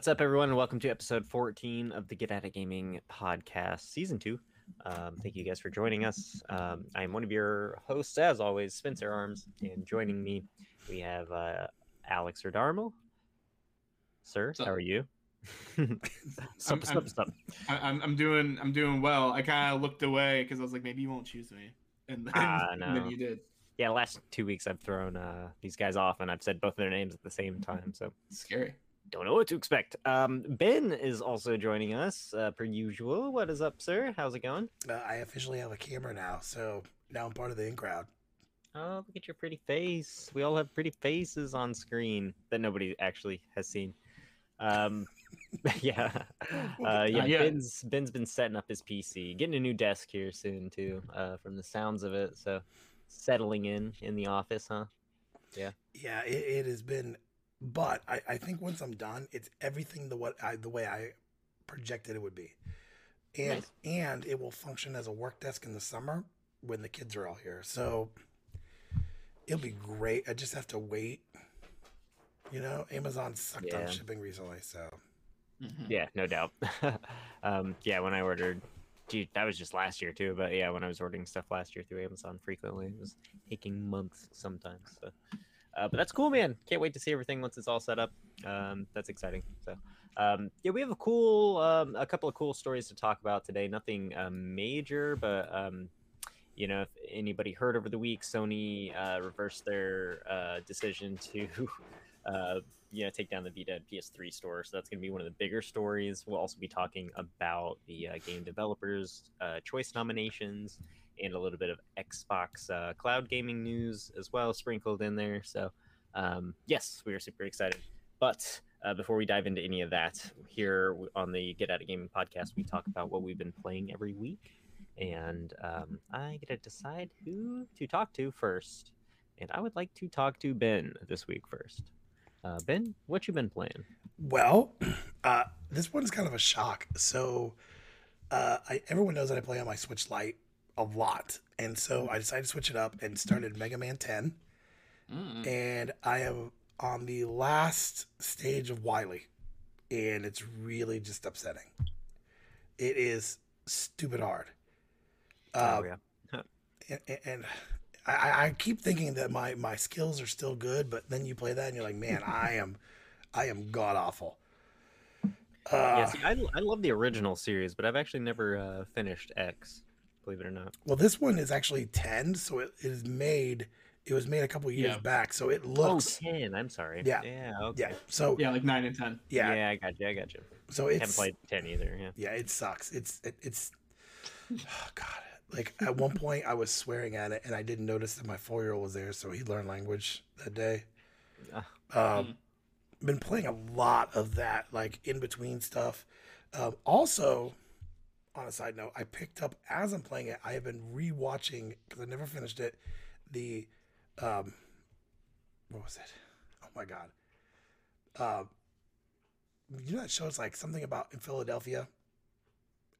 What's up, everyone, and welcome to episode 14 of the Get Outta Gaming Podcast, Season 2. Thank you guys for joining us. I'm one of your hosts, as always, Spencer Arms, and joining me, we have Alex Rodarmel. Sir, how are you? I'm doing well. I kind of looked away because I was like, maybe you won't choose me, and then, no. And then you did. Yeah, the last 2 weeks I've thrown these guys off, and I've said both of their names at the same time, so scary. Don't know what to expect. Ben is also joining us per usual. What is up, sir? How's it going? I officially have a camera now, so now I'm part of the in-crowd. Oh, look at your pretty face. We all have pretty faces on screen that nobody actually has seen. Yeah. Ben's been setting up his PC, getting a new desk here soon too, from the sounds of it. So settling in the office, huh? Yeah. Yeah, it has been. But I think once I'm done, it's everything the way I projected it would be. And nice. And it will function as a work desk in the summer when the kids are all here. So it'll be great. I just have to wait. You know, Amazon sucked on shipping recently, so. Mm-hmm. Yeah, no doubt. When I ordered, that was just last year too, but yeah, when I was ordering stuff last year through Amazon frequently, it was taking months sometimes, so. But that's cool, man. Can't wait to see everything once it's all set up. That's exciting. So, we have a couple of cool stories to talk about today. Nothing major, but, if anybody heard over the week, Sony reversed their decision to, take down the Vita and PS3 store. So that's going to be one of the bigger stories. We'll also be talking about the game developers' choice nominations, and a little bit of Xbox cloud gaming news as well sprinkled in there. So yes, we are super excited. But before we dive into any of that, here on the Get Outta Gaming Podcast, we talk about what we've been playing every week. And I get to decide who to talk to first. And I would like to talk to Ben this week first. Ben, what you been playing? Well, this one's kind of a shock. So everyone knows that I play on my Switch Lite a lot, and so I decided to switch it up and started Mega Man 10, and I am on the last stage of Wily, and it's really just upsetting. It is stupid hard. And I keep thinking that my skills are still good, but then you play that and you're like, man, I am god awful. I love the original series, but I've actually never finished X. Believe it or not. Well, this one is actually 10, so it was made a couple years back, so it looks 10. I'm sorry. Yeah. Yeah. Okay. Yeah. So yeah, like 9 and 10. Yeah. Yeah, I got you. So I haven't played 10 either. Yeah. Yeah, it sucks. It's oh god. Like at one point I was swearing at it, and I didn't notice that my 4-year-old was there, so he learned language that day. Been playing a lot of that, like in between stuff. Also, on a side note, I picked up, as I'm playing it, I have been rewatching, because I never finished it, the what was it? Oh my god! You know that show? It's like something about in Philadelphia.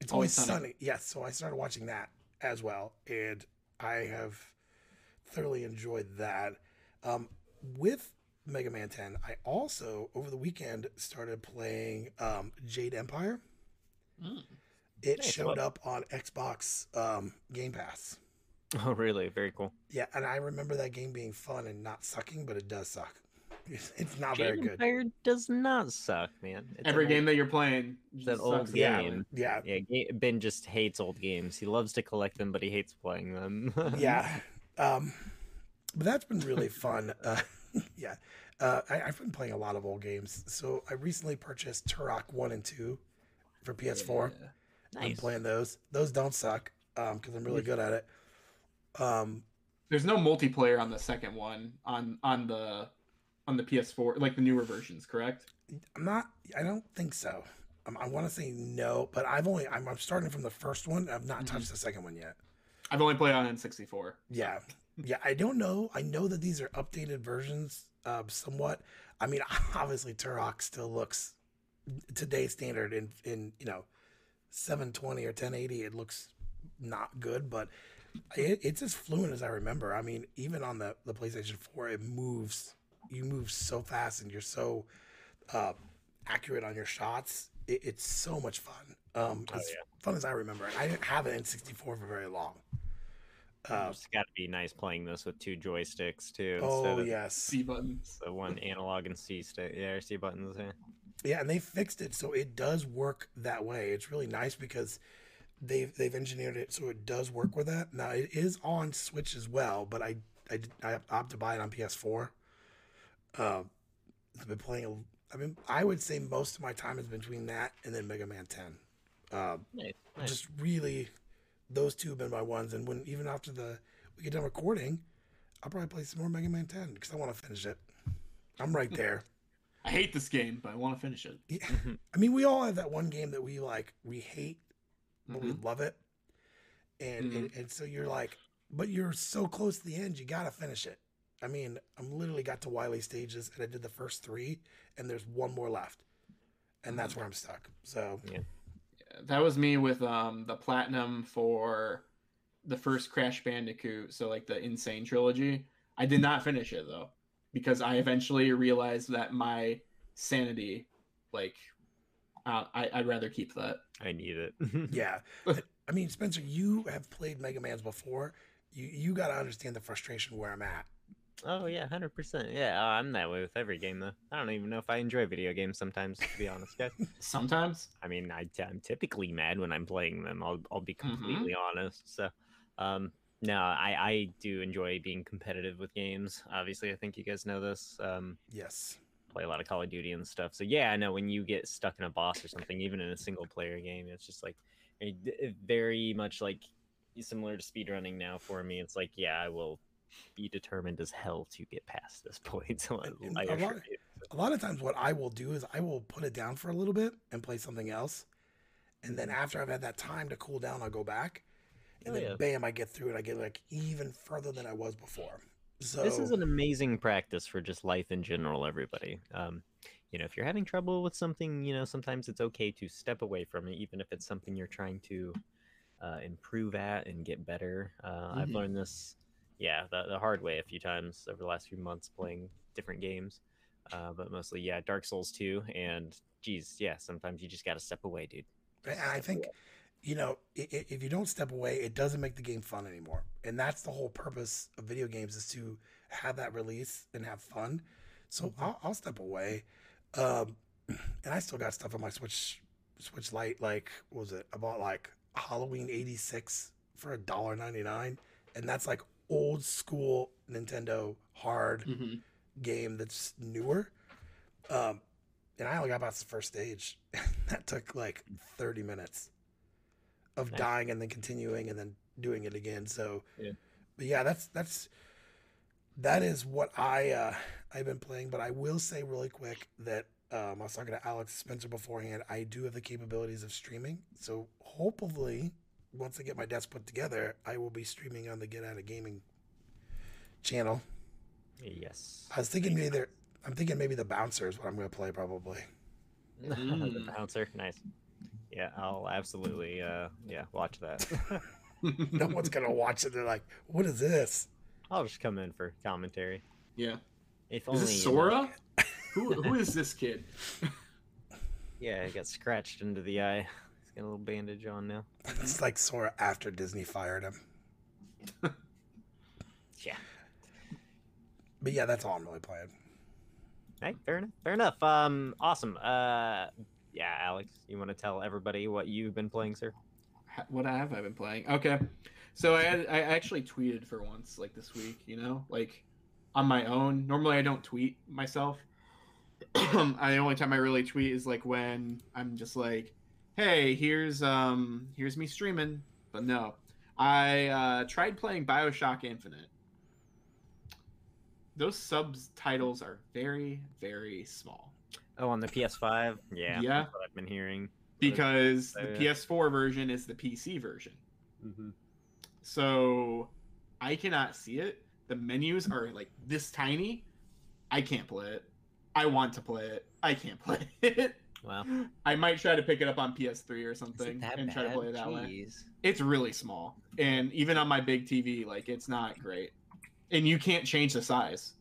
It's Always Sunny. Yes, so I started watching that as well, and I have thoroughly enjoyed that. With Mega Man 10, I also over the weekend started playing Jade Empire. Mm. It showed up on Xbox Game Pass. Oh, really? Very cool. Yeah, and I remember that game being fun and not sucking, but it does suck. It's not Jade very good. Empire does not suck, man. It's every game that you're playing, it's that old game. Yeah. Ben just hates old games. He loves to collect them, but he hates playing them. Yeah. But that's been really fun. Yeah. I've been playing a lot of old games. So I recently purchased Turok 1 and 2 for PS4. Yeah. Nice. I'm playing those. Those don't suck because I'm really good at it. There's no multiplayer on the second one on the PS4, like the newer versions, correct? I don't think so. I want to say no, but I'm starting from the first one. I've not touched the second one yet. I've only played on N64. Yeah. Yeah. I don't know. I know that these are updated versions somewhat. I mean, obviously Turok still looks today's standard in 720 or 1080, it looks not good, but it's as fluent as I remember. I mean, even on the PlayStation 4, it moves. You move so fast, and you're so accurate on your shots, it's so much fun. Fun as I remember it. I didn't have an N64 for very long. It's got to be nice playing this with two joysticks too. Oh yes, C buttons. The one analog and C stick. Yeah, or C buttons. Yeah. Yeah, and they fixed it so it does work that way. It's really nice because they've engineered it so it does work with that. Now it is on Switch as well, but I opted to buy it on PS4. I've been playing. I mean, I would say most of my time is between that and then Mega Man 10. Nice. Just really. Those two have been my ones, and when even after we get done recording, I'll probably play some more Mega Man 10 because I want to finish it. I'm right there. I hate this game, but I want to finish it. Yeah. I mean, we all have that one game that we hate, but we love it, and so you're like, but you're so close to the end, you gotta finish it. I mean, I'm literally got to Wily stages, and I did the first three, and there's one more left, and that's where I'm stuck. So. Yeah. That was me with the platinum for the first Crash Bandicoot, so like the Insane Trilogy. I did not finish it though, because I eventually realized that my sanity, like, I'd rather keep that. I need it. Yeah. I mean, Spencer, you have played Mega Man's before. You got to understand the frustration where I'm at. Oh, yeah, 100%. Yeah, I'm that way with every game, though. I don't even know if I enjoy video games sometimes, to be honest, guys. Sometimes? I mean, I'm typically mad when I'm playing them. I'll be completely honest. So, no, I do enjoy being competitive with games. Obviously, I think you guys know this. Yes. Play a lot of Call of Duty and stuff. So, yeah, I know when you get stuck in a boss or something, even in a single-player game, it's just like very much like similar to speedrunning now for me. It's like, yeah, I will be determined as hell to get past this point. A lot of times what I will do is I will put it down for a little bit and play something else, and then after I've had that time to cool down, I'll go back, and bam, I get through it. I get like even further than I was before. So this is an amazing practice for just life in general, everybody. You know, if you're having trouble with something, you know, sometimes it's okay to step away from it, even if it's something you're trying to improve at and get better. I've learned this the hard way a few times over the last few months playing different games, but mostly, yeah, Dark Souls 2, and geez, yeah, sometimes you just got to step away, dude. I think, you know, if you don't step away, it doesn't make the game fun anymore, and that's the whole purpose of video games, is to have that release and have fun. So I'll step away, and I still got stuff on my Switch Lite. Like, what was it? I bought like Halloween '86 for $1.99, and that's like old school Nintendo hard game that's newer. And I only got past the first stage. That took like 30 minutes of dying and then continuing and then doing it again. So, but yeah, that is what I've been playing. But I will say really quick that I was talking to Alex Spencer beforehand. I do have the capabilities of streaming. So hopefully, once I get my desk put together, I will be streaming on the Get Outta Gaming channel. Yes. I was thinking maybe the Bouncer is what I'm going to play probably. The Bouncer, nice. Yeah, I'll absolutely watch that. No one's going to watch it. They're like, "What is this?" I'll just come in for commentary. Yeah. If is this Sora? Who is this kid? Yeah, he got scratched into the eye. Got a little bandage on now. It's like Sora after Disney fired him. Yeah. But yeah, that's all I'm really playing. All right, fair enough. Awesome. Yeah, Alex, you want to tell everybody what you've been playing, sir? What have I been playing? Okay. So I actually tweeted for once, like this week, you know, like on my own. Normally I don't tweet myself. The only time I really tweet is like when I'm just like, hey, here's me streaming. But no, I tried playing BioShock Infinite. Those subtitles are very, very small. Oh, on the PS5? Yeah, that's what I've been hearing. Because the PS4 version is the PC version. So I cannot see it. The menus are like this tiny. I can't play it. I want to play it. I can't play it. Wow. I might try to pick it up on PS3 or something and try to play it that way. It's really small. And even on my big TV, like, it's not great. And you can't change the size.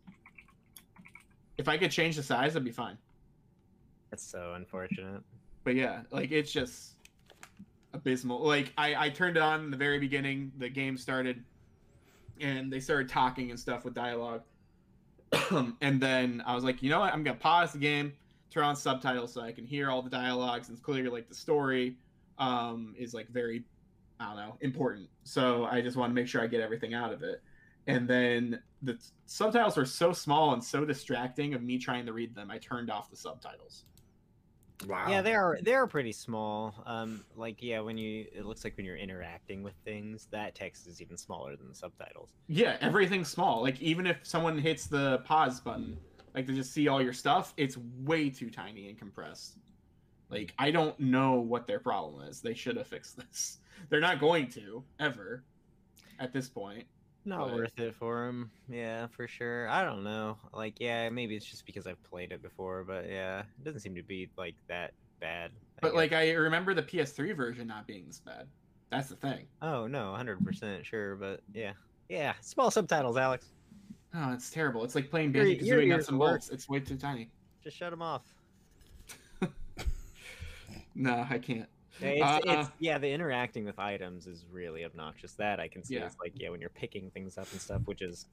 If I could change the size, I'd be fine. That's so unfortunate. But yeah, like, it's just abysmal. Like, I turned it on in the very beginning, the game started, and they started talking and stuff with dialogue. And then I was like, you know what? I'm going to pause the game, turn on subtitles so I can hear all the dialogues. And it's clear, like, the story is, like, very, I don't know, important. So I just want to make sure I get everything out of it. And then the subtitles were so small and so distracting of me trying to read them, I turned off the subtitles. Wow. Yeah, they are pretty small. Like, yeah, it looks like when you're interacting with things, that text is even smaller than the subtitles. Yeah, everything's small. Like, even if someone hits the pause button, like, to just see all your stuff, it's way too tiny and compressed. Like, I don't know what their problem is. They should have fixed this. They're not going to, ever, at this point. Not worth it for him. Yeah, for sure. I don't know. Like, yeah, maybe it's just because I've played it before, but yeah, it doesn't seem to be, like, that bad. But, like, I remember the PS3 version not being this bad. That's the thing. Oh, no, 100% sure, but yeah. Yeah, small subtitles, Alex. Oh, it's terrible. It's like playing Banjo Kazooie Nuts and Bolts. It's way too tiny. Just shut them off. No, I can't. Yeah, the interacting with items is really obnoxious. That I can see. Yeah. It's like, yeah, when you're picking things up and stuff, which is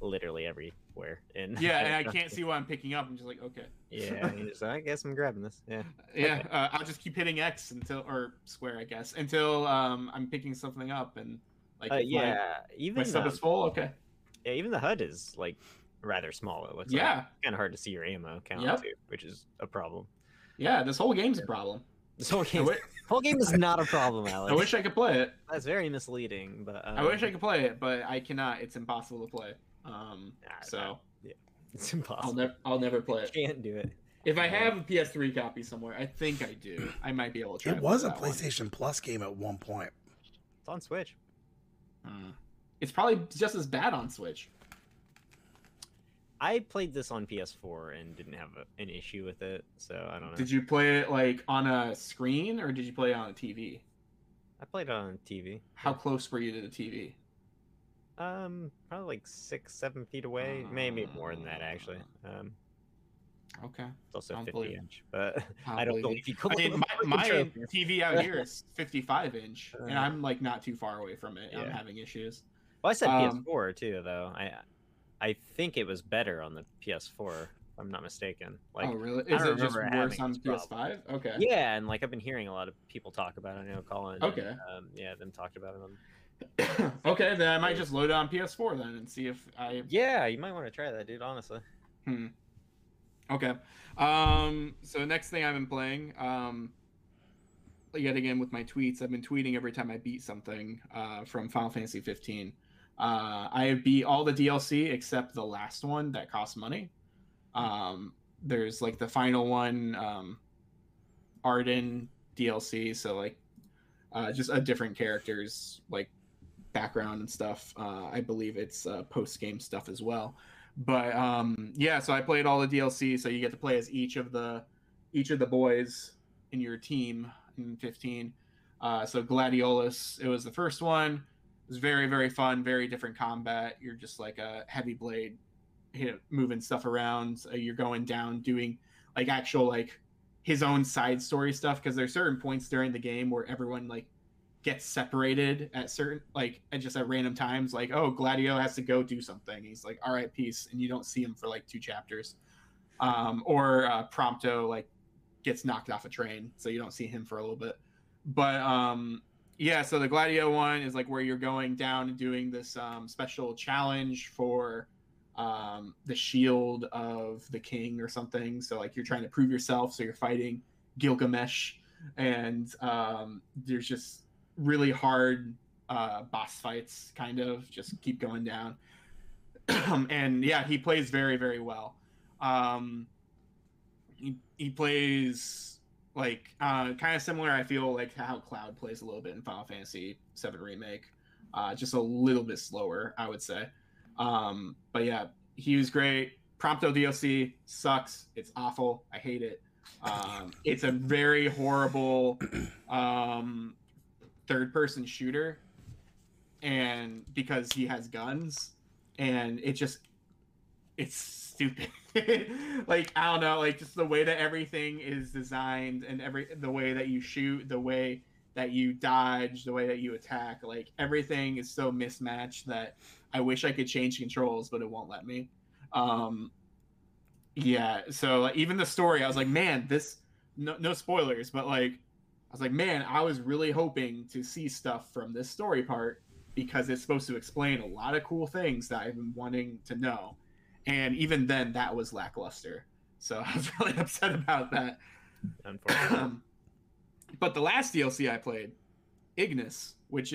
literally everywhere. And yeah, and I can't see what I'm picking up. I'm just like, okay. Yeah, so I guess I'm grabbing this. Yeah. Yeah, okay. I'll just keep hitting X or square, I guess, until I'm picking something up and like. My stuff is full. Okay. Yeah, even the HUD is like rather small. It looks. Yeah. Like. Kind of hard to see your ammo count too, which is a problem. Yeah, this whole game's a problem. This whole game is not a problem, Alex. I wish I could play it. That's very misleading, but I wish I could play it, but I cannot. It's impossible to play. Yeah, it's impossible. I'll never play it. I can't do it. If I have a PS3 copy somewhere, I think I do. I might be able to try. It was a PlayStation Plus game at one point. It's on Switch. It's probably just as bad on Switch. I played this on PS4 and didn't have an issue with it, so I don't know. Did you play it, like, on a screen, or did you play it on a TV? I played it on a TV. How close were you to the TV? Probably, like, 6-7 feet away. Maybe more than that, actually. Okay. It's also 50-inch, but I don't believe you. I mean, my TV out here is 55-inch, and I'm, like, not too far away from it, and I'm having issues. Well, I said PS4, too, though. I think it was better on the PS4, if I'm not mistaken. Like, oh, really? Is it just worse on PS5? Okay. Yeah, and like I've been hearing a lot of people talk about it. I know Colin. Okay. And, them talked about it on. Okay, then I might just load it on PS4 then and see if I. Yeah, you might want to try that, dude. Honestly. Okay. So next thing I've been playing, yet again with my tweets, I've been tweeting every time I beat something from Final Fantasy 15. I have beat all the DLC except the last one that costs money. There's like the final one, Arden DLC. So like, just a different character's like background and stuff. I believe it's post-game stuff as well. But yeah, so I played all the DLC. So you get to play as each of the boys in your team in 15. So Gladiolus, it was the first one. It's very, very fun, very different combat. You're just like a heavy blade, moving stuff around. You're going down, doing like actual like his own side story stuff, because there's certain points during the game where everyone like gets separated at certain like and just at random times. Like, oh, Gladio has to go do something. He's like, all right, peace, and you don't see him for like 2 chapters. Or Prompto like gets knocked off a train, so you don't see him for a little bit. But yeah, so the Gladio one is like where you're going down and doing this special challenge for the shield of the king or something. So like you're trying to prove yourself. So you're fighting Gilgamesh, and there's just really hard boss fights. Kind of just keep going down, and yeah, he plays very, very well. He plays. Like, kind of similar, I feel, like how Cloud plays a little bit in Final Fantasy VII Remake. Just a little bit slower, I would say. But yeah, he was great. Prompto DLC sucks. It's awful. I hate it. It's a very horrible third-person shooter, and because he has guns, and it just it's stupid. Like, I don't know, like, just the way that everything is designed and the way that you shoot, the way that you dodge, the way that you attack, like, everything is so mismatched that I wish I could change controls, but it won't let me. Yeah, so like, even the story, I was like, man, this, no spoilers, but like, I was like, man, I was really hoping to see stuff from this story part, because it's supposed to explain a lot of cool things that I've been wanting to know. And even then, that was lackluster. So I was really upset about that. Unfortunately. But the last DLC I played, Ignis, which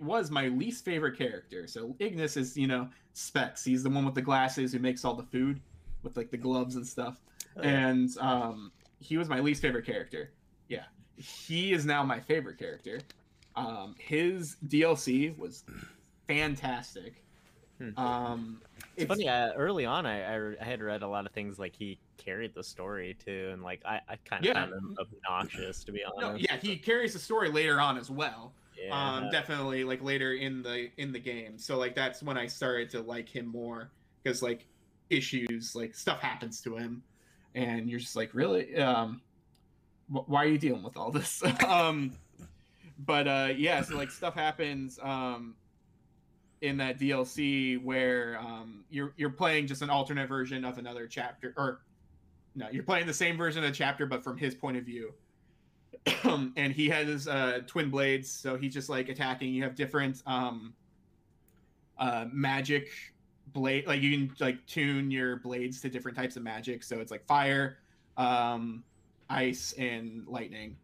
was my least favorite character. So Ignis is, you know, Specs. He's the one with the glasses who makes all the food with, like, the gloves and stuff. Oh, yeah. And he was my least favorite character. Yeah. He is now my favorite character. His DLC was fantastic. It's funny, early on I had read a lot of things like he carried the story too, and like I kind of found him obnoxious, to be honest. No, yeah, he carries the story later on as well. Yeah. Definitely, like, later in the game. So like that's when I started to like him more, because like issues, like stuff happens to him and you're just like, really? Why are you dealing with all this? But yeah, so like stuff happens in that DLC where you're playing just an alternate version of another chapter, or no, you're playing the same version of the chapter but from his point of view. And he has twin blades, so he's just like attacking. You have different magic blade, like you can like tune your blades to different types of magic. So it's like fire, ice, and lightning.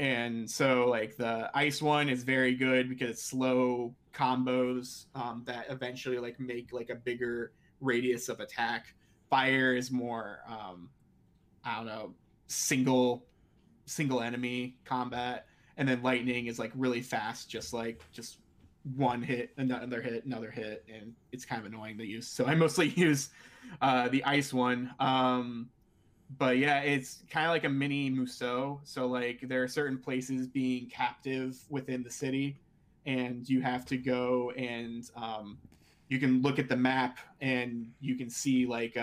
And so, like, the ice one is very good because it's slow combos that eventually, like, make, like, a bigger radius of attack. Fire is more, I don't know, single enemy combat. And then lightning is, like, really fast, just one hit, another hit. And it's kind of annoying to use. So I mostly use the ice one. But yeah, it's kind of like a mini Musou. So like there are certain places being captive within the city, and you have to go and you can look at the map and you can see like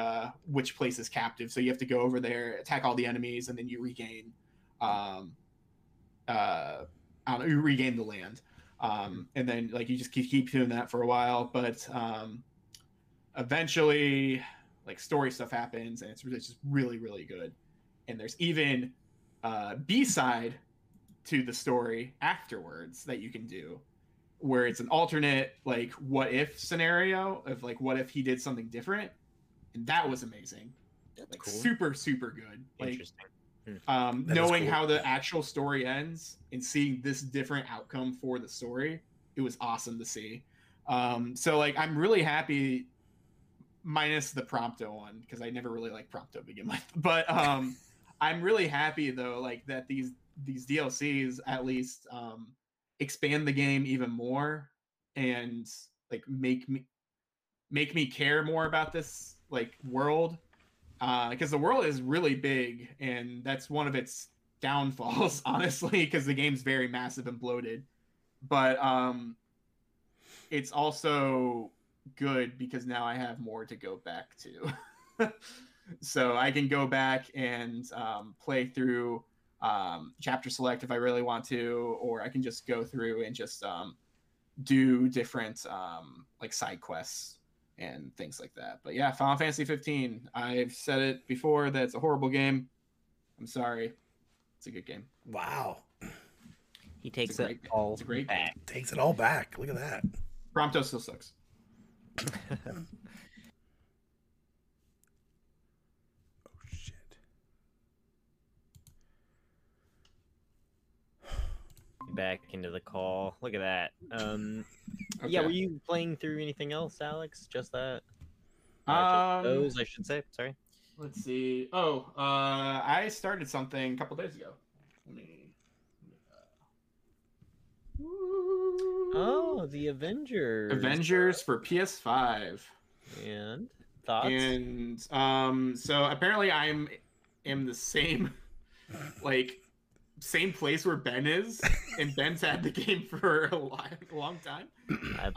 which place is captive. So you have to go over there, attack all the enemies, and then you regain, you regain the land. And then like you just keep doing that for a while, but eventually, like story stuff happens, and it's just really, really good. And there's even B-side to the story afterwards that you can do, where it's an alternate, like, what if scenario of like, what if he did something different? And that was amazing. That's like cool. Super, super good. Like, interesting. Knowing cool. How the actual story ends and seeing this different outcome for the story, it was awesome to see. So like, I'm really happy. Minus the Prompto one, because I never really liked Prompto to begin with. But I'm really happy though, like that these DLCs at least expand the game even more and like make me care more about this like world, because the world is really big, and that's one of its downfalls, honestly, because the game's very massive and bloated. But it's also good because now I have more to go back to. So I can go back and play through chapter select if I really want to, or I can just go through and just do different like side quests and things like that. But yeah, Final Fantasy 15, I've said it before that it's a horrible game. I'm sorry. It's a good game. Wow. He takes it all back. Takes it all back. Look at that. Prompto still sucks. Oh shit. Back into the call. Look at that. Okay. Yeah, were you playing through anything else, Alex? Just that? Those, I should say. Sorry. Let's see. Oh, I started something a couple days ago. Oh, the Avengers. Avengers for PS5. And thoughts? And so apparently I am the same, like, same place where Ben is, and Ben's had the game for a long time. I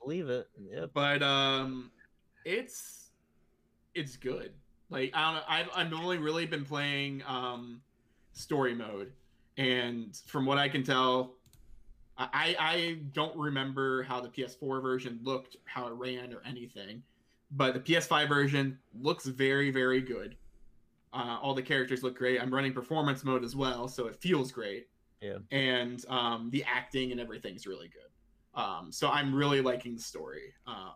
believe it. Yep. But It's good. Like, I don't know. I've only really been playing story mode, and from what I can tell, I don't remember how the PS4 version looked, how it ran, or anything. But the PS5 version looks very, very good. All the characters look great. I'm running performance mode as well, so it feels great. Yeah. And the acting and everything's really good. So I'm really liking the story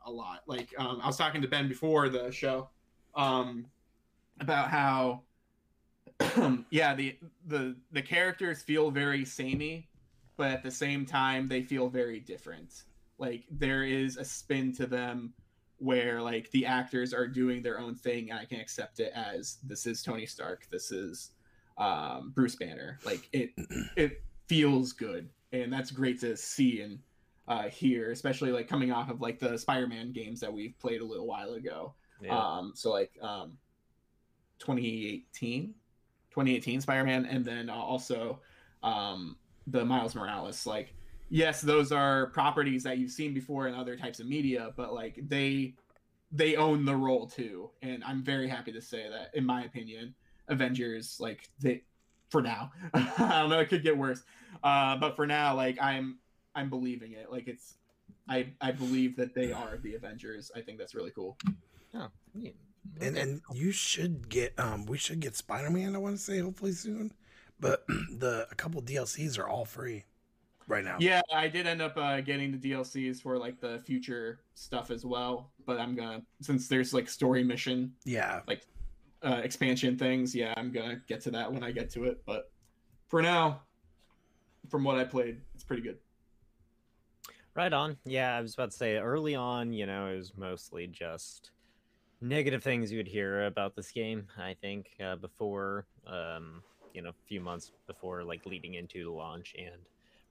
a lot. Like, I was talking to Ben before the show about how, yeah, the characters feel very samey, but at the same time, they feel very different. Like, there is a spin to them where, like, the actors are doing their own thing, and I can accept it as, this is Tony Stark, this is Bruce Banner. Like, it feels good, and that's great to see and hear, especially, like, coming off of, like, the Spider-Man games that we've played a little while ago. Yeah. So, like, 2018 Spider-Man, and then also the Miles Morales. Like, yes, those are properties that you've seen before in other types of media, but, like, they own the role too, and I'm very happy to say that, in my opinion, Avengers, like, they, for now, I don't know, it could get worse, but for now, like, I'm believing it. Like, it's, I believe that they are the Avengers. I think that's really cool. Yeah, yeah. And you should get we should get Spider-Man, I want to say, hopefully soon, but a couple DLCs are all free right now. Yeah, I did end up getting the DLCs for, like, the future stuff as well, but I'm gonna, since there's, like, story mission, yeah, like expansion things, yeah, I'm gonna get to that when I get to it, but for now, from what I played, it's pretty good. Right on. Yeah, I was about to say, early on, you know, it was mostly just negative things you would hear about this game, I think, before, you know, a few months before, like, leading into the launch and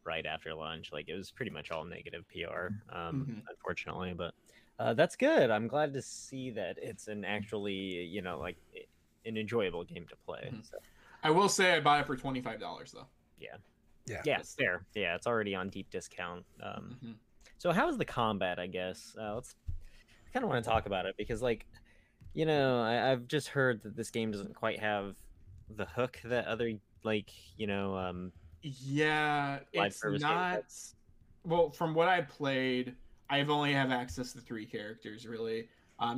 right after launch, like, it was pretty much all negative PR, unfortunately, but that's good. I'm glad to see that it's an actually, you know, like, an enjoyable game to play. So. I will say I bought it for $25 though. Yeah, it's there. Yeah, it's already on deep discount. So how is the combat, I guess? I kind of want to talk about it because, like, you know, I've just heard that this game doesn't quite have the hook that other, like, you know, yeah, it's not. Well, from what I played, I've only have access to 3 characters really.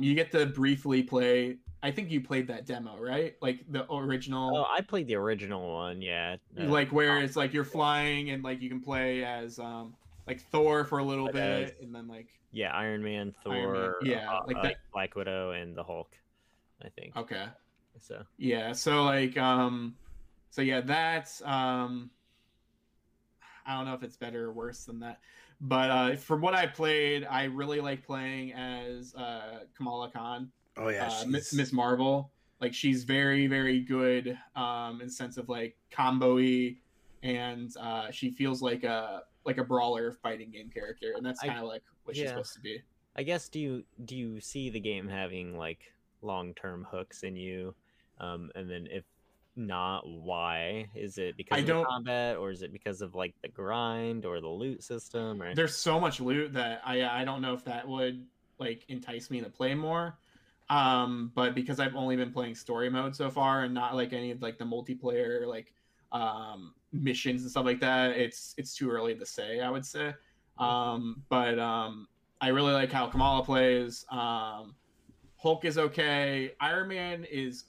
You get to briefly play. I think you played that demo, right? Like the original. Oh, I played the original one. Yeah. Like where it's like you're flying and like you can play as like Thor for a little bit, and then like Iron Man, Thor, like that, Black Widow, and the Hulk, I think. Okay. So yeah, so like so yeah, that's I don't know if it's better or worse than that, but from what I played, I really like playing as Kamala Khan. Oh yeah, Miss Marvel. Like she's very, very good in the sense of like combo-y, and she feels like a brawler fighting game character, and that's kind of like what she's supposed to be. I guess do you see the game having like long-term hooks in you, and then if not, why? Is it because of the combat, or is it because of like the grind or the loot system? Or... There's so much loot that I don't know if that would like entice me to play more. But because I've only been playing story mode so far and not like any of like the multiplayer like missions and stuff like that, it's too early to say, I would say. I really like how Kamala plays. Hulk is okay. Iron Man is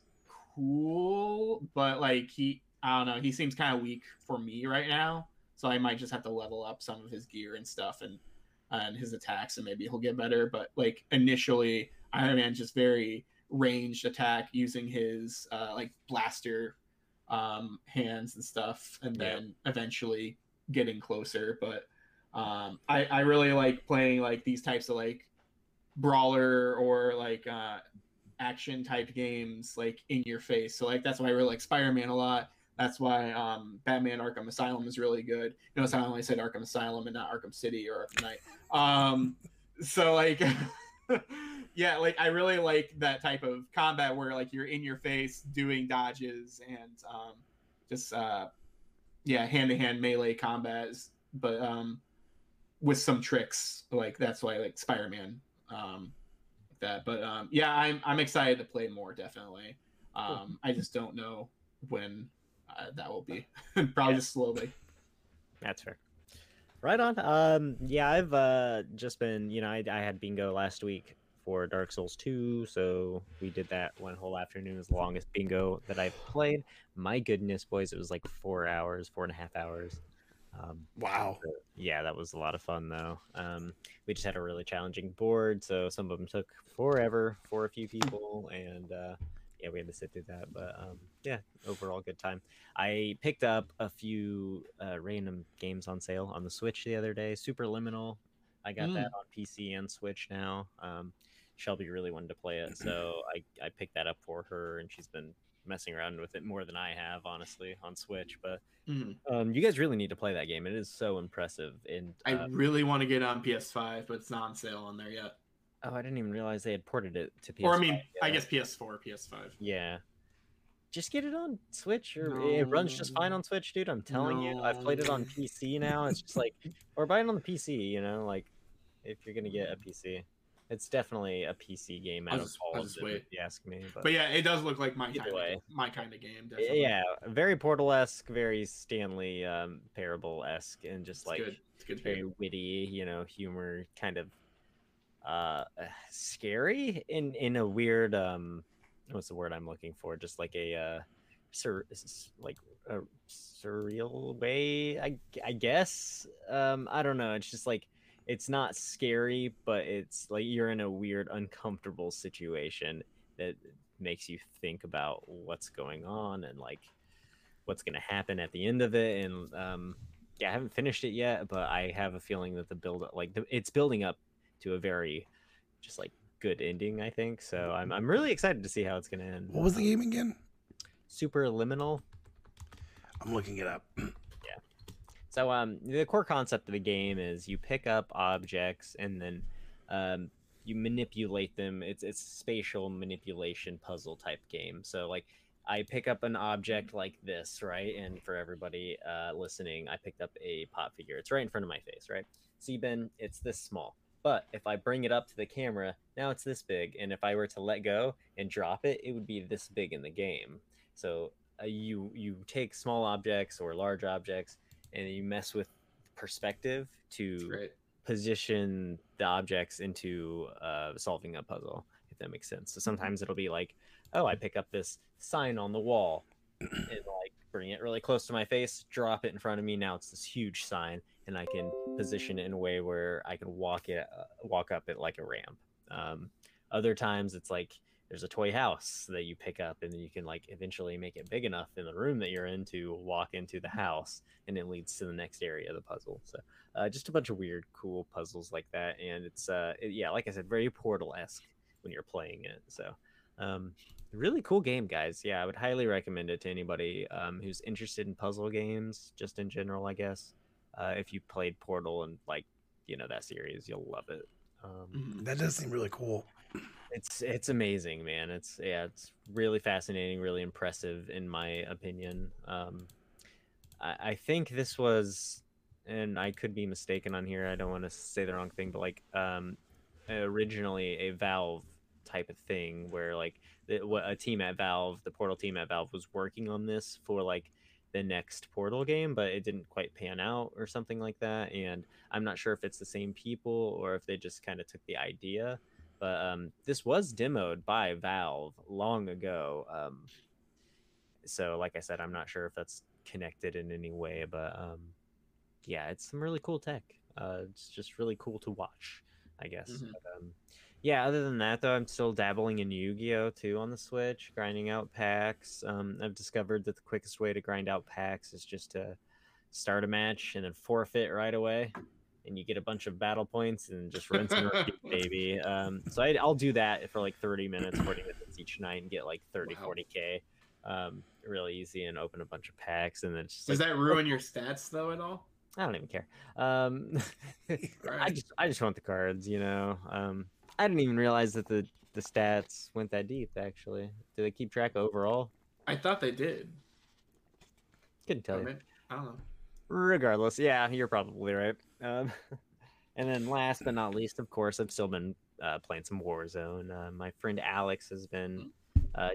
cool, but like I don't know, he seems kind of weak for me right now, so I might just have to level up some of his gear and stuff and his attacks, and maybe he'll get better. But like initially, Iron Man just very ranged attack using his like blaster hands and stuff, and then eventually getting closer. But I really like playing like these types of like brawler or like action type games, like in your face. So like that's why I really like Spider-Man a lot. That's why Batman Arkham Asylum is really good. Notice I only said Arkham Asylum and not Arkham City or Arkham Knight. So like yeah, like I really like that type of combat where like you're in your face doing dodges and just hand-to-hand melee combats, but with some tricks. Like that's why I like Spider-Man that. But yeah, I'm excited to play more, definitely. Cool. I just don't know when that will be. Probably just slowly. That's fair. Right on. Yeah, I've just been, you know, I had bingo last week for Dark Souls 2, so we did that one whole afternoon. It was the longest bingo that I've played. My goodness, boys, it was like 4 hours, 4.5 hours. Wow. So, yeah, that was a lot of fun, though. We just had a really challenging board, so some of them took forever for a few people, and yeah, we had to sit through that. But yeah, overall good time. I picked up a few random games on sale on the Switch the other day. Superliminal, I got that on PC and Switch now. Shelby really wanted to play it, so I picked that up for her, and she's been messing around with it more than I have, honestly, on Switch. But you guys really need to play that game. It is so impressive. And I really want to get on PS5, but it's not on sale on there yet. Oh, I didn't even realize they had ported it to PS5. Or I mean, yet. I guess PS4, PS5. Yeah. Just get it on Switch, or it runs just fine on Switch, dude. I'm telling you, I've played it on PC now. It's just like, or buy it on the PC, you know, like if you're gonna get a PC, it's definitely a PC game out of all of them, if you ask me. But yeah, it does look like my kind of game. Definitely. Yeah, very Portal-esque, very Stanley Parable-esque, and just like it's good very witty, you know, humor, kind of scary in a weird what's the word I'm looking for? Just like a surreal way, I guess. I don't know. It's just like, it's not scary, but it's like you're in a weird, uncomfortable situation that makes you think about what's going on and like what's going to happen at the end of it. And yeah, I haven't finished it yet, but I have a feeling that the build up, like it's building up to a very just like good ending, I think. So I'm really excited to see how it's going to end. What was the game again? Superliminal. I'm looking it up. So the core concept of the game is you pick up objects and then you manipulate them. It's spatial manipulation puzzle type game. So like I pick up an object like this, right? And for everybody listening, I picked up a pop figure. It's right in front of my face, right? See, Ben, it's this small. But if I bring it up to the camera, now it's this big. And if I were to let go and drop it, it would be this big in the game. So you take small objects or large objects, and you mess with perspective to position the objects into solving a puzzle, if that makes sense. So sometimes it'll be like, oh, I pick up this sign on the wall and like bring it really close to my face, drop it in front of me. Now it's this huge sign, and I can position it in a way where I can walk up it like a ramp. Other times it's like there's a toy house that you pick up, and then you can like eventually make it big enough in the room that you're in to walk into the house, and it leads to the next area of the puzzle. So just a bunch of weird, cool puzzles like that. And it's, yeah, like I said, very Portal-esque when you're playing it. So really cool game, guys. Yeah, I would highly recommend it to anybody who's interested in puzzle games, just in general, I guess. If you played Portal and like, you know, that series, you'll love it. That does seem really cool. It's amazing, man. It's really fascinating, really impressive in my opinion. I think this was, and I could be mistaken on here, I don't want to say the wrong thing, but like originally a Valve type of thing where like a team at Valve, the Portal team at Valve, was working on this for like the next Portal game, but it didn't quite pan out or something like that. And I'm not sure if it's the same people or if they just kind of took the idea. But this was demoed by Valve long ago. So like I said, I'm not sure if that's connected in any way, but yeah, it's some really cool tech. It's just really cool to watch, I guess. But, yeah, other than that, though, I'm still dabbling in Yu-Gi-Oh! Too on the Switch, grinding out packs. I've discovered that the quickest way to grind out packs is just to start a match and then forfeit right away, and you get a bunch of battle points and just rinse and repeat, baby. So I'll do that for like 30 minutes, 40 minutes each night and get like 30, 40K. Really easy, and open a bunch of packs. And then it's just does like, that ruin your stats though at all? I don't even care. I just want the cards, you know. I didn't even realize that the stats went that deep, actually. Do they keep track overall? I thought they did. Couldn't tell you. I don't know. Regardless, yeah, you're probably right. And then last but not least, of course, I've still been playing some Warzone. My friend Alex has been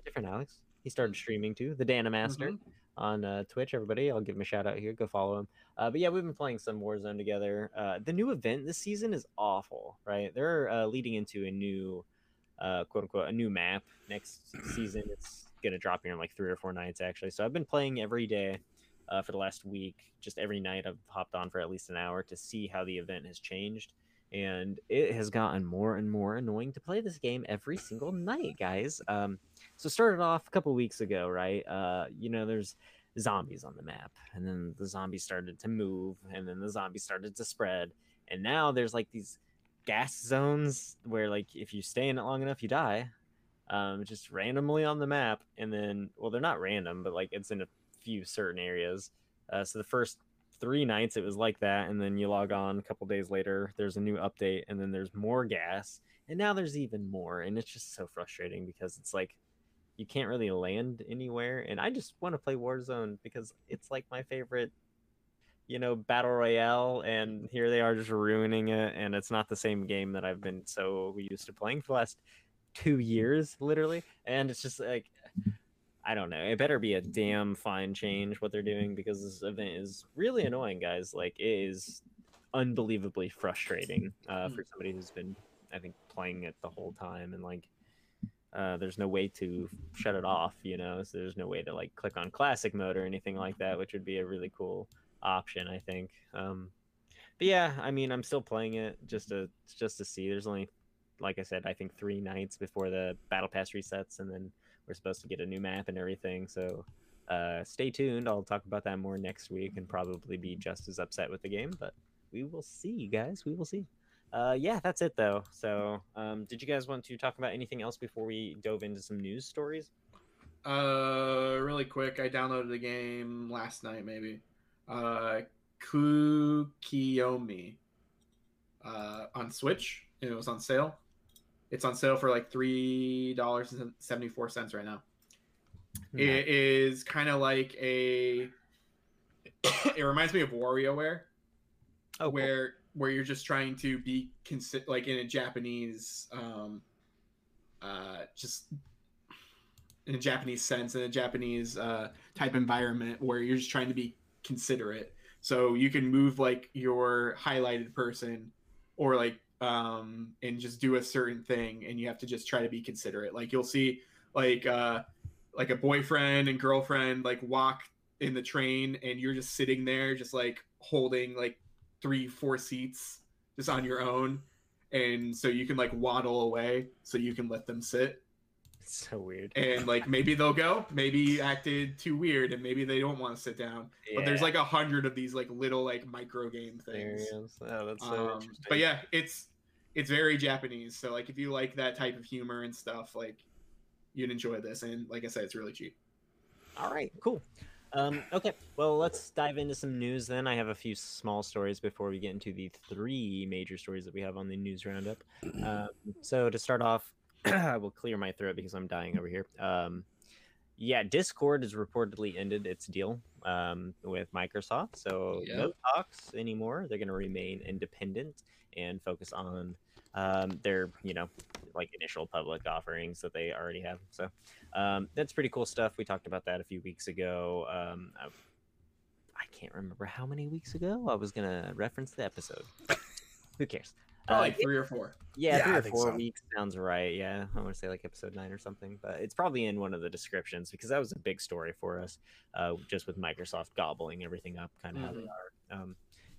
different Alex. He started streaming too, the Dana Master on Twitch. Everybody, I'll give him a shout out here. Go follow him. But yeah, we've been playing some Warzone together. The new event this season is awful, right? They're leading into a new quote unquote a new map next season. It's gonna drop here in like 3 or 4 nights actually. So I've been playing every day for the last week. Just every night I've hopped on for at least an hour to see how the event has changed. And it has gotten more and more annoying to play this game every single night, guys. So started off a couple weeks ago, right? You know, there's zombies on the map, and then the zombies started to move, and then the zombies started to spread, and now there's like these gas zones where like if you stay in it long enough, you die, just randomly on the map. And then, well, they're not random, but like it's in a few certain areas. So the first 3 nights it was like that, and then you log on a couple days later, there's a new update, and then there's more gas, and now there's even more. And it's just so frustrating because it's like you can't really land anywhere. And I just want to play Warzone because it's like my favorite, you know, battle royale, and here they are just ruining it. And it's not the same game that I've been so used to playing for the last 2 years literally. And it's just like, I don't know. It better be a damn fine change what they're doing, because this event is really annoying, guys. Like, it is unbelievably frustrating for somebody who's been, I think, playing it the whole time. And, like, there's no way to shut it off, you know? So there's no way to, like, click on classic mode or anything like that, which would be a really cool option, I think. But, yeah, I mean, I'm still playing it just to see. There's only, like I said, I think 3 nights before the Battle Pass resets, and then we're supposed to get a new map and everything, so stay tuned. I'll talk about that more next week and probably be just as upset with the game, but we will see, guys. We will see. Yeah, that's it, though. So did you guys want to talk about anything else before we dove into some news stories? Really quick, I downloaded the game last night, maybe. Kukiyomi on Switch, and it was on sale. It's on sale for like $3.74 right now. Yeah. It is kind of like a... it reminds me of WarioWare, where you're just trying to be like in a Japanese, just in a Japanese sense, in a Japanese type environment, where you're just trying to be considerate. So you can move like your highlighted person, or like and just do a certain thing, and you have to just try to be considerate. Like, you'll see like a boyfriend and girlfriend like walk in the train, and you're just sitting there just like holding like 3-4 seats just on your own, and so you can like waddle away so you can let them sit. It's so weird. And like, maybe they'll go, maybe you acted too weird and maybe they don't want to sit down. Yeah. But there's like 100 of these like little like micro game things. Oh, that's so interesting. But yeah, it's very Japanese, so like if you like that type of humor and stuff, like you'd enjoy this. And like I said, it's really cheap. All right, cool. Okay, well, let's dive into some news then. I have a few small stories before we get into the 3 major stories that we have on the news roundup. So to start off, I will clear my throat because I'm dying over here. Yeah, Discord has reportedly ended its deal with Microsoft, so no talks anymore. They're going to remain independent and focus on their, you know, like initial public offerings that they already have. So that's pretty cool stuff. We talked about that a few weeks ago. I can't remember how many weeks ago I was going to reference the episode. Who cares? Probably like 3 or 4. Yeah, 3 or 4 weeks sounds right. Yeah, I want to say like episode 9 or something, but it's probably in one of the descriptions because that was a big story for us, just with Microsoft gobbling everything up, kind of how they are.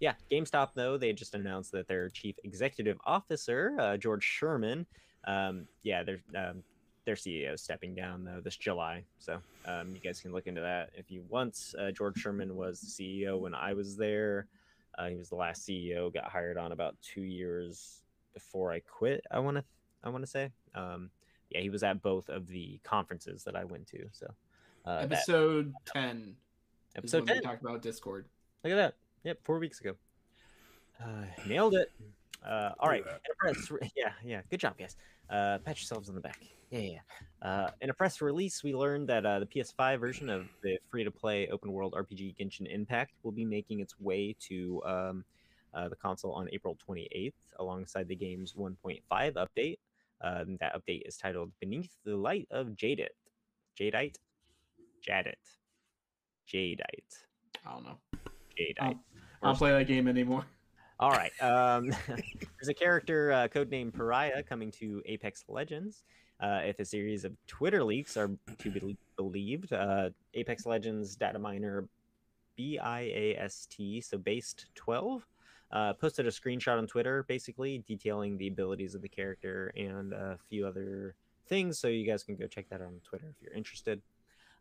Yeah, GameStop, though, they just announced that their chief executive officer, George Sherman, yeah, their CEO is stepping down, though, this July. So you guys can look into that if you want. George Sherman was the CEO when I was there. He was the last CEO, got hired on about 2 years before I quit, I want to say. Yeah, he was at both of the conferences that I went to. So episode 10. Episode 10. We talked about Discord. Look at that. Yep, 4 weeks ago. Nailed it. All right. Yeah. Good job, guys. Pat yourselves on the back. Yeah. In a press release, we learned that the PS5 version of the free-to-play open-world RPG Genshin Impact will be making its way to the console on April 28th alongside the game's 1.5 update. That update is titled Beneath the Light of Jadeite. Jadeite? Jadeite. Jadeite. I don't know. Jadeite. I don't play that game anymore. All right. There's a character codenamed Pariah coming to Apex Legends. If a series of Twitter leaks are to be believed, Apex Legends data miner BIAST, so Based 12, posted a screenshot on Twitter, basically detailing the abilities of the character and a few other things. So you guys can go check that out on Twitter if you're interested.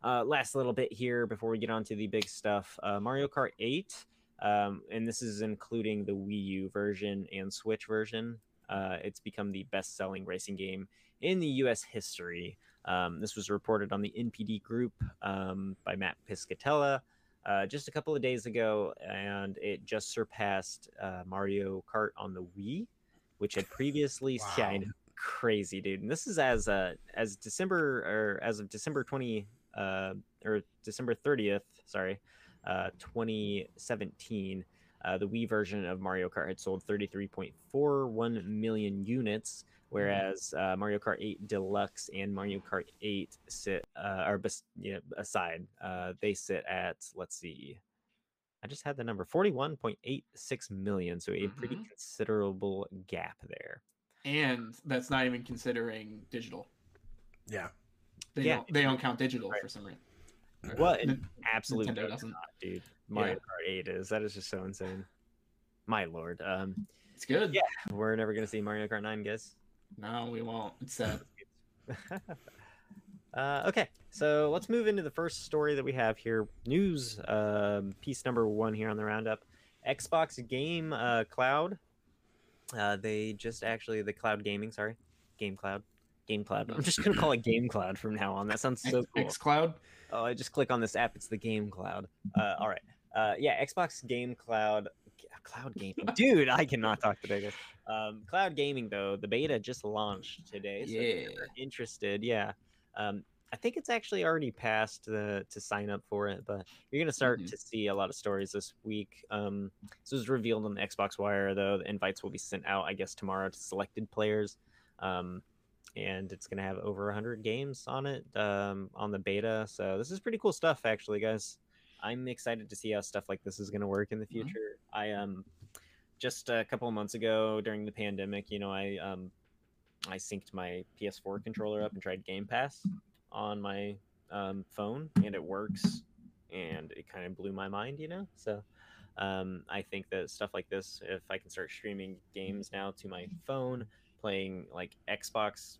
Last little bit here before we get on to the big stuff. Mario Kart 8. And this is including the Wii U version and Switch version. It's become the best-selling racing game in the U.S. history. This was reported on the NPD Group by Matt Piscatella just a couple of days ago, and it just surpassed Mario Kart on the Wii, which had previously shined. Crazy, dude. And this is as of December 30th. Sorry. 2017, the Wii version of Mario Kart had sold 33.41 million units, whereas Mario Kart 8 Deluxe and Mario Kart 8 they sit at, let's see, I just had the number 41.86 million, so a pretty considerable gap there. And that's not even considering digital. Yeah, they don't count digital for some reason. Well, absolutely not, dude. Mario Kart 8 is. That is just so insane. My lord. It's good. Yeah, we're never going to see Mario Kart 9, guys. No, we won't. It's sad. Okay, so let's move into the first story that we have here. News piece number one here on the roundup. Xbox Game Cloud. Game Cloud. Game Cloud. I'm just going to call it Game Cloud from now on. That sounds so cool. X Cloud? Oh, I just click on this app. It's the Game Cloud. All right. Xbox Game Cloud. Cloud Gaming. Dude, I cannot talk today. Cloud Gaming, though, the beta just launched today. So if you're interested, I think it's actually already passed to sign up for it, but you're going to start to see a lot of stories this week. This was revealed on the Xbox Wire, though. The invites will be sent out, I guess, tomorrow to selected players. And it's going to have over 100 games on it, on the beta. So this is pretty cool stuff, actually, guys. I'm excited to see how stuff like this is going to work in the future. I just a couple of months ago during the pandemic, I synced my PS4 controller up and tried Game Pass on my phone, and it works. And it kind of blew my mind, So I think that stuff like this, if I can start streaming games now to my phone, playing like Xbox,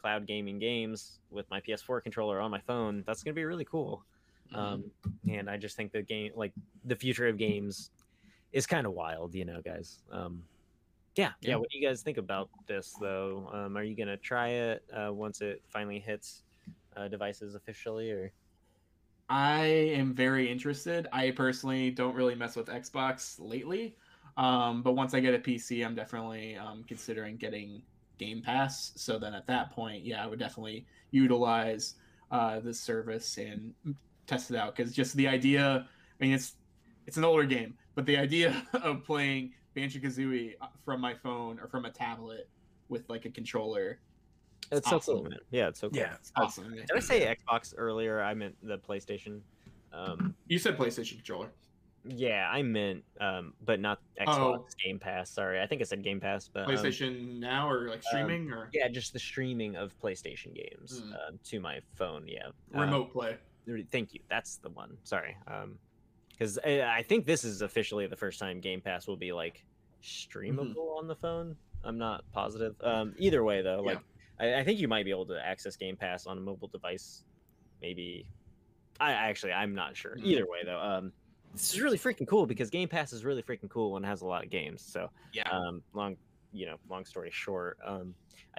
cloud gaming games with my PS4 controller on my phone, that's gonna be really cool. And I just think the game, like the future of games, is kind of wild, guys. What do you guys think about this, though? Are you gonna try it once it finally hits devices officially, or? I am very interested. I personally don't really mess with Xbox lately. But once I get a PC, I'm definitely considering getting Game Pass. So then at that point, I would definitely utilize this service and test it out. Because just the idea, I mean, it's an older game, but the idea of playing Banjo-Kazooie from my phone or from a tablet with like a controller. It's awesome. So cool, man. Yeah, it's so cool. Yeah, it's awesome. Did I say Xbox earlier? I meant the PlayStation. You said PlayStation controller. Yeah, I meant, but not Xbox Game Pass. Sorry, I think I said Game Pass, but PlayStation now or like streaming or just the streaming of PlayStation games to my phone. Yeah, remote play. Thank you. That's the one. Sorry, because I think this is officially the first time Game Pass will be like streamable on the phone. I'm not positive. Either way, though, I think you might be able to access Game Pass on a mobile device. Maybe I'm not sure. Either way, though. This is really freaking cool because Game Pass is really freaking cool and has a lot of games. So long story short, I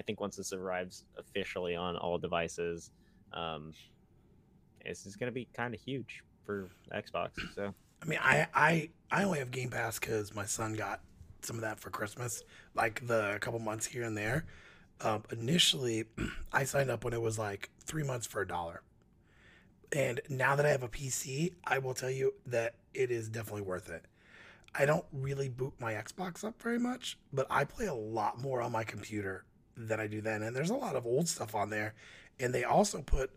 think once this arrives officially on all devices, this is going to be kind of huge for Xbox. So I mean, I only have Game Pass because my son got some of that for Christmas, like a couple months here and there. Initially, I signed up when it was like 3 months for $1. And now that I have a PC, I will tell you that it is definitely worth it. I don't really boot my Xbox up very much, but I play a lot more on my computer than I do then. And there's a lot of old stuff on there. And they also put,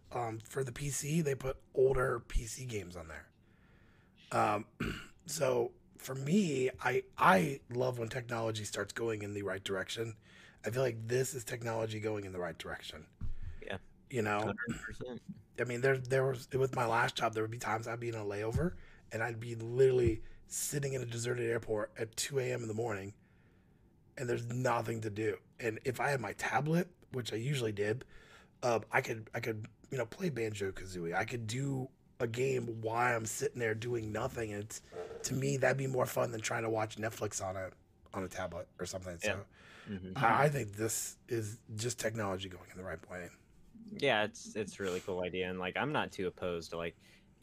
for the PC, they put older PC games on there. So for me, I love when technology starts going in the right direction. I feel like this is technology going in the right direction. Yeah. You know, 100%. I mean, there was, with my last job, there would be times I'd be in a layover and I'd be literally sitting in a deserted airport at 2 a.m. in the morning and there's nothing to do. And if I had my tablet, which I usually did, I could, you know, play Banjo-Kazooie. I could do a game while I'm sitting there doing nothing. And it's, to me, that'd be more fun than trying to watch Netflix on a tablet or something. Yeah. So mm-hmm. I think this is just technology going in the right way. Yeah, it's a really cool idea. And like, I'm not too opposed to, like,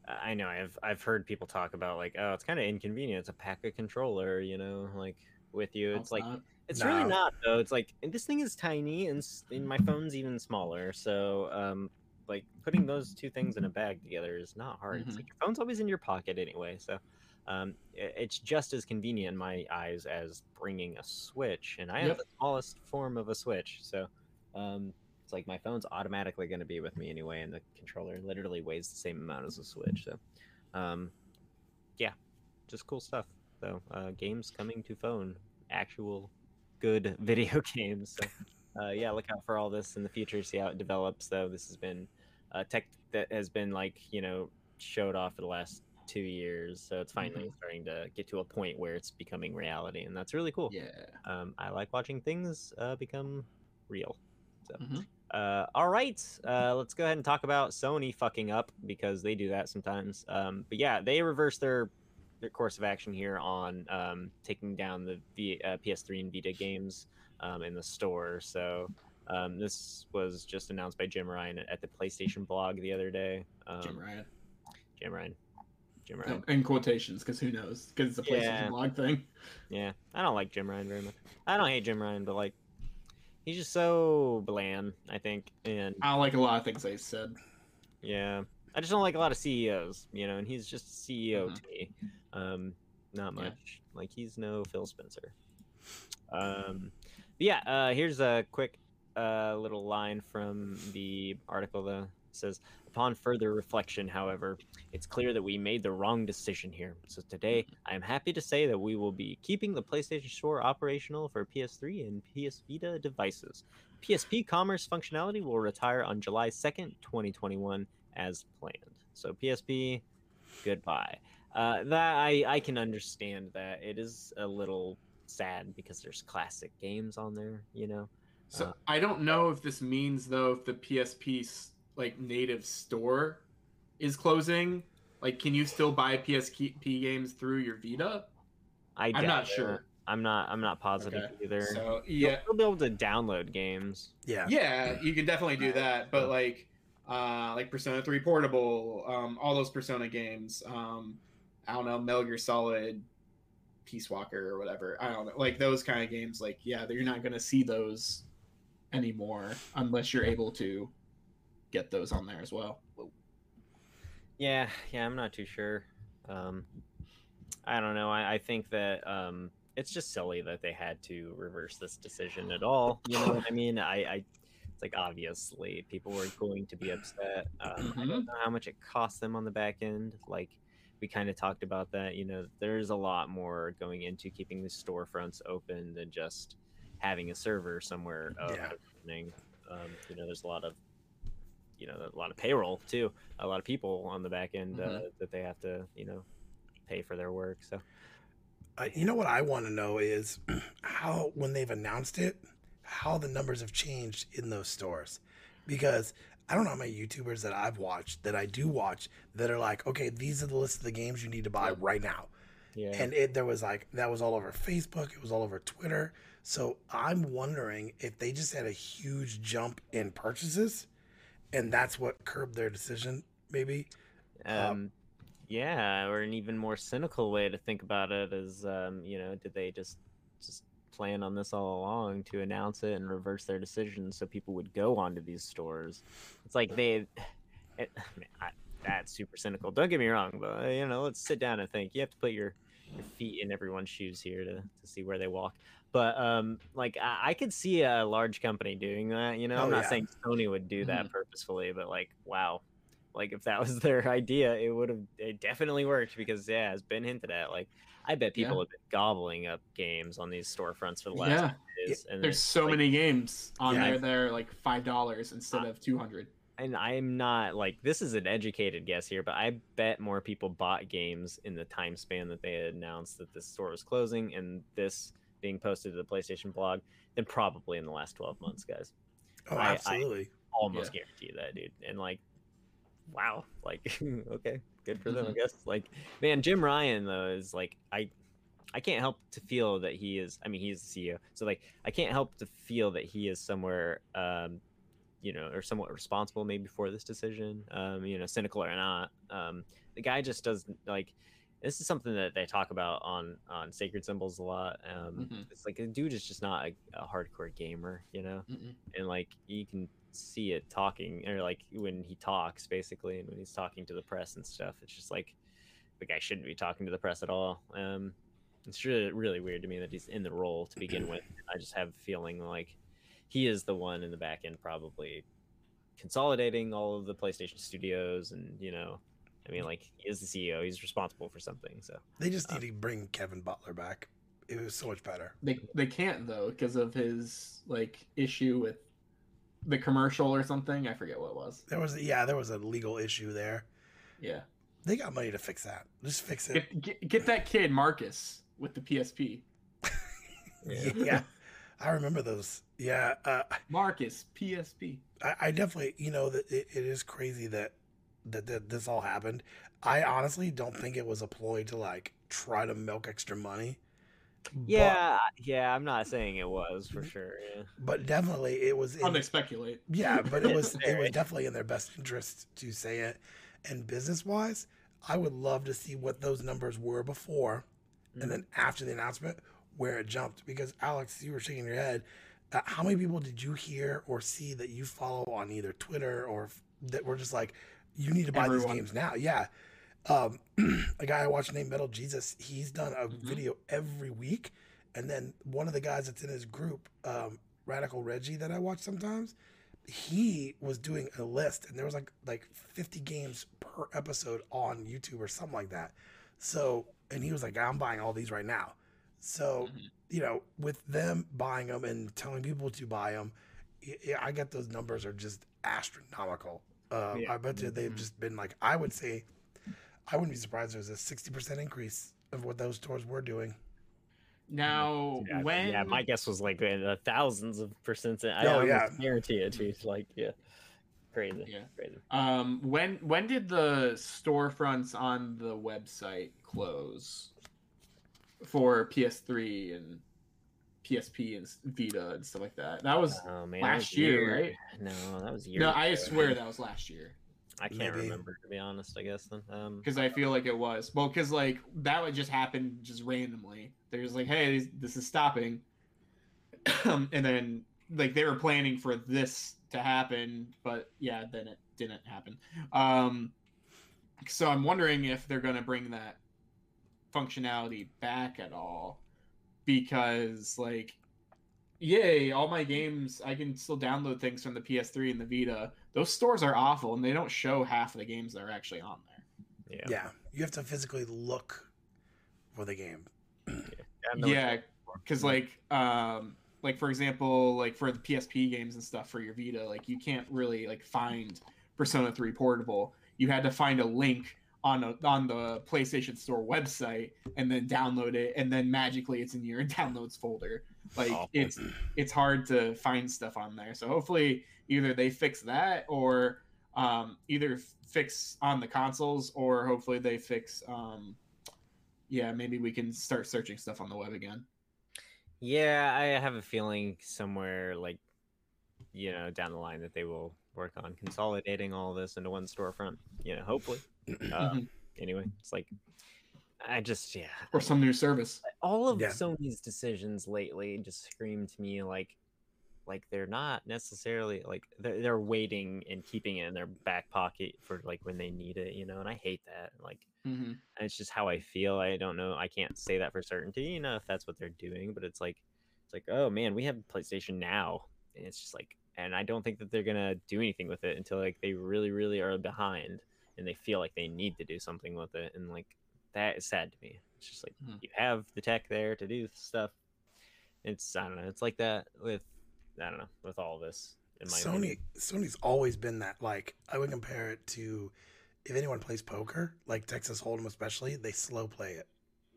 I know I've heard people talk about, like, oh, it's kind of inconvenient to pack a controller, you know, like with you. It's like, it's really not though. It's like, and this thing is tiny and my phone's even smaller. So, like putting those two things in a bag together is not hard. Mm-hmm. It's like your phone's always in your pocket anyway. So, it's just as convenient in my eyes as bringing a Switch, and I have the smallest form of a Switch. So, it's like my phone's automatically going to be with me anyway, and the controller literally weighs the same amount as a Switch. So, yeah, just cool stuff. So, games coming to phone, actual good video games. So, yeah, look out for all this in the future. See how it develops. So, this has been tech that has been, like, you know, showed off for the last 2 years. So it's finally starting to get to a point where it's becoming reality, and that's really cool. Yeah, I like watching things become real. So. Mm-hmm. All right, let's go ahead and talk about Sony fucking up, because they do that sometimes. But yeah, they reversed their course of action here on taking down the PS3 and Vita games in the store. So this was just announced by Jim Ryan at the PlayStation blog the other day. Jim Ryan. In quotations, because who knows? Because it's a PlayStation blog thing. Yeah, I don't like Jim Ryan very much. I don't hate Jim Ryan, but like, he's just so bland, I think. And I don't like a lot of things they said. Yeah. I just don't like a lot of CEOs, you know, and he's just a CEO to me. Not much. Yeah. Like, he's no Phil Spencer. Yeah, here's a quick little line from the article, though. It says, upon further reflection, however, it's clear that we made the wrong decision here. So today, I am happy to say that we will be keeping the PlayStation Store operational for PS3 and PS Vita devices. PSP commerce functionality will retire on July 2nd, 2021, as planned. So PSP, goodbye. That I can understand that. It is a little sad because there's classic games on there, you know? So I don't know if this means, though, if the PSP's like native store is closing, like, can you still buy PSP games through your Vita? I'm not positive either. So yeah, you'll be able to download games. Yeah, you can definitely do that. But like Persona 3 Portable, all those Persona games, I don't know, Metal Gear Solid, Peace Walker, or whatever. I don't know, like those kind of games. Like, yeah, you're not gonna see those anymore unless you're able to get those on there as well. Yeah, I'm not too sure. I don't know. I think that it's just silly that they had to reverse this decision at all. You know what I mean? I it's like, obviously people were going to be upset. I don't know how much it cost them on the back end. Like, we kind of talked about that. You know, there's a lot more going into keeping the storefronts open than just having a server somewhere. You know, there's a lot of payroll too, a lot of people on the back end that they have to, you know, pay for their work. So you know what I want to know is how, when they've announced it, how the numbers have changed in those stores, because I don't know how many YouTubers that I've watched that I do watch that are like, okay, these are the list of the games you need to buy right now. Yeah. And there was like, that was all over Facebook. It was all over Twitter. So I'm wondering if they just had a huge jump in purchases, and that's what curbed their decision, maybe. Yeah, or an even more cynical way to think about it is, you know, did they just plan on this all along to announce it and reverse their decision so people would go onto these stores? It's like that's super cynical. Don't get me wrong, but, you know, let's sit down and think. You have to put your your feet in everyone's shoes here to see where they walk. But like I could see a large company doing that, you know. I'm not saying Sony would do that purposefully, but like, wow, like if that was their idea, it would have, it definitely worked, because yeah, as Ben hinted at, like I bet people have been gobbling up games on these storefronts for the last days. And there's so like, many games on there that are like $5 instead of $200. And I'm not, like, this is an educated guess here, but I bet more people bought games in the time span that they had announced that this store was closing and this being posted to the PlayStation blog than probably in the last 12 months, guys. Oh, absolutely. I almost guarantee that, dude. And, like, wow. Like, okay, good for them, I guess. Like, man, Jim Ryan, though, is, like, I can't help to feel that he is, I mean, he's the CEO. So, like, I can't help to feel that he is somewhere, you know, or somewhat responsible maybe for this decision, you know, cynical or not. The guy just doesn't, like, this is something that they talk about on Sacred Symbols a lot. It's like, the dude is just not a hardcore gamer, you know? And like, you can see it talking, or like when he talks basically, and when he's talking to the press and stuff, it's just like, the guy shouldn't be talking to the press at all. It's really, really weird to me that he's in the role to begin with. I just have a feeling like, he is the one in the back end probably consolidating all of the PlayStation studios, and you know, I mean, like, he is the CEO, he's responsible for something. So they just need to bring Kevin Butler back. It was so much better. They can't though, because of his like issue with the commercial or something. I forget what it was. There was a legal issue there. Yeah, they got money to fix that. Just fix it. Get that kid Marcus with the PSP. Yeah. I remember those. Yeah. Marcus, PSP. I definitely, you know, that it is crazy that this all happened. I honestly don't think it was a ploy to like try to milk extra money. Yeah. Yeah. I'm not saying it was for sure. Yeah. But definitely it was. I'm going to speculate. Yeah. But it was definitely in their best interest to say it. And business wise, I would love to see what those numbers were before. And then after the announcement, where it jumped, because Alex, you were shaking your head. How many people did you hear or see that you follow on either Twitter or that were just like, you need to buy these games now? Yeah. A guy I watch named Metal Jesus, he's done a video every week. And then one of the guys that's in his group, Radical Reggie, that I watch sometimes, he was doing a list, and there was like 50 games per episode on YouTube or something like that. So, and he was like, I'm buying all these right now. So, you know, with them buying them and telling people to buy them, I get those numbers are just astronomical. I bet you they've just been like, I would say, I wouldn't be surprised if there's a 60% increase of what those stores were doing. Now, my guess was like thousands of percent. I guarantee it. It's like, crazy. When did the storefronts on the website close? For PS3 and PSP and Vita and stuff like that. That was last year, right? No, that was years ago. No, I swear that was last year. I can't remember, to be honest, I guess. Because I feel like it was. Well, because like that would just happen just randomly. They're just like, hey, this is stopping. And then like they were planning for this to happen, but yeah, then it didn't happen. So I'm wondering if they're going to bring that functionality back at all, because like, yay, all my games, I can still download things from the PS3 and the Vita. Those stores are awful, and they don't show half of the games that are actually on there. Yeah, you have to physically look for the game. Yeah, because like for example, like for the PSP games and stuff for your Vita, like you can't really like find Persona 3 Portable. You had to find a link on the PlayStation Store website and then download it, and then magically it's in your downloads folder. Like it's hard to find stuff on there. So hopefully either they fix that, or either fix on the consoles, or hopefully they fix maybe we can start searching stuff on the web again. Yeah, I have a feeling somewhere like, you know, down the line that they will work on consolidating all this into one storefront, you know, hopefully. Anyway, it's like, I just, yeah. Or some new service. All of Sony's decisions lately just scream to me like, like they're not necessarily like they're waiting and keeping it in their back pocket for like when they need it, you know. And I hate that. Like it's just how I feel. I don't know. I can't say that for certainty, you know, if that's what they're doing. But it's like, oh man, we have PlayStation Now, and it's just like, and I don't think that they're gonna do anything with it until like they really, really are behind and they feel like they need to do something with it. And like that is sad to me. It's just like you have the tech there to do stuff. It's, I don't know. It's like that with, I don't know, with all this. In my opinion. Sony's always been that. Like, I would compare it to if anyone plays poker, like Texas Hold'em especially, they slow play it.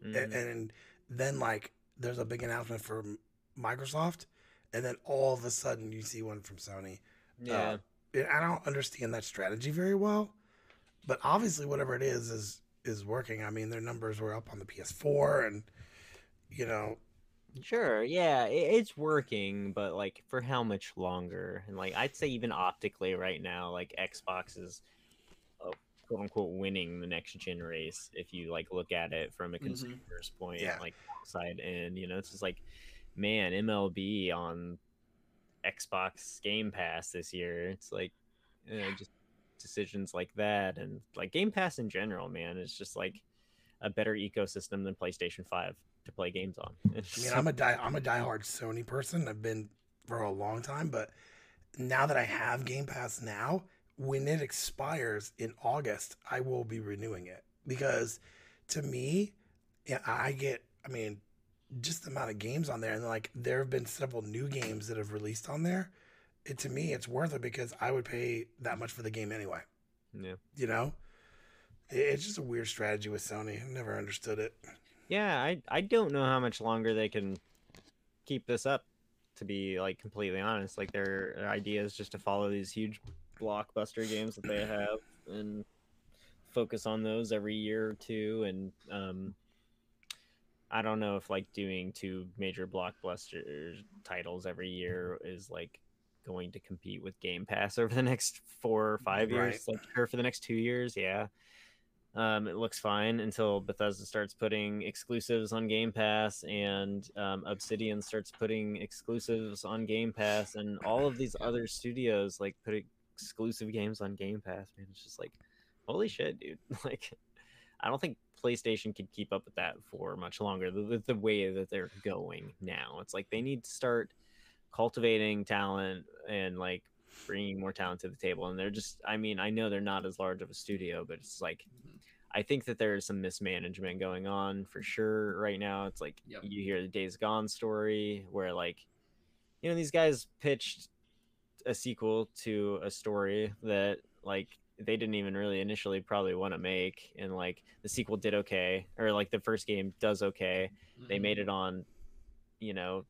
And then, like, there's a big announcement from Microsoft, and then all of a sudden you see one from Sony. Yeah. I don't understand that strategy very well, but obviously whatever it is working. I mean, their numbers were up on the PS4 and, you know, sure, yeah, it's working, but like for how much longer? And like I'd say even optically right now, like Xbox is quote unquote winning the next gen race if you like look at it from a consumer's point, like outside in, you know. It's just like, man, MLB on Xbox Game Pass this year. It's like, you know, just decisions like that, and like Game Pass in general, man, it's just like a better ecosystem than PlayStation 5 to play games on. I mean, I'm a diehard Sony person. I've been for a long time, but now that I have Game Pass Now, when it expires in August, I will be renewing it, because to me, I mean, just the amount of games on there, and like there have been several new games that have released on there. To me, it's worth it because I would pay that much for the game anyway. Yeah, you know, it's just a weird strategy with Sony. I never understood it. Yeah, I don't know how much longer they can keep this up, to be like completely honest. Like their idea is just to follow these huge blockbuster games that they have and focus on those every year or two. And I don't know if like doing two major blockbuster titles every year is like going to compete with Game Pass over the next 4 or 5 years, like, or for the next 2 years. Yeah. It looks fine until Bethesda starts putting exclusives on Game Pass, and Obsidian starts putting exclusives on Game Pass, and all of these other studios like put exclusive games on Game Pass. Man, it's just like, holy shit, dude! Like, I don't think PlayStation could keep up with that for much longer. The way that they're going now, it's like they need to start cultivating talent and like bringing more talent to the table. And they're just, I mean, I know they're not as large of a studio, but it's like, I think that there is some mismanagement going on for sure right now. It's like, you hear the Days Gone story where like, you know, these guys pitched a sequel to a story that like they didn't even really initially probably want to make, and like the sequel did okay, or like the first game does okay. They made it on, you know,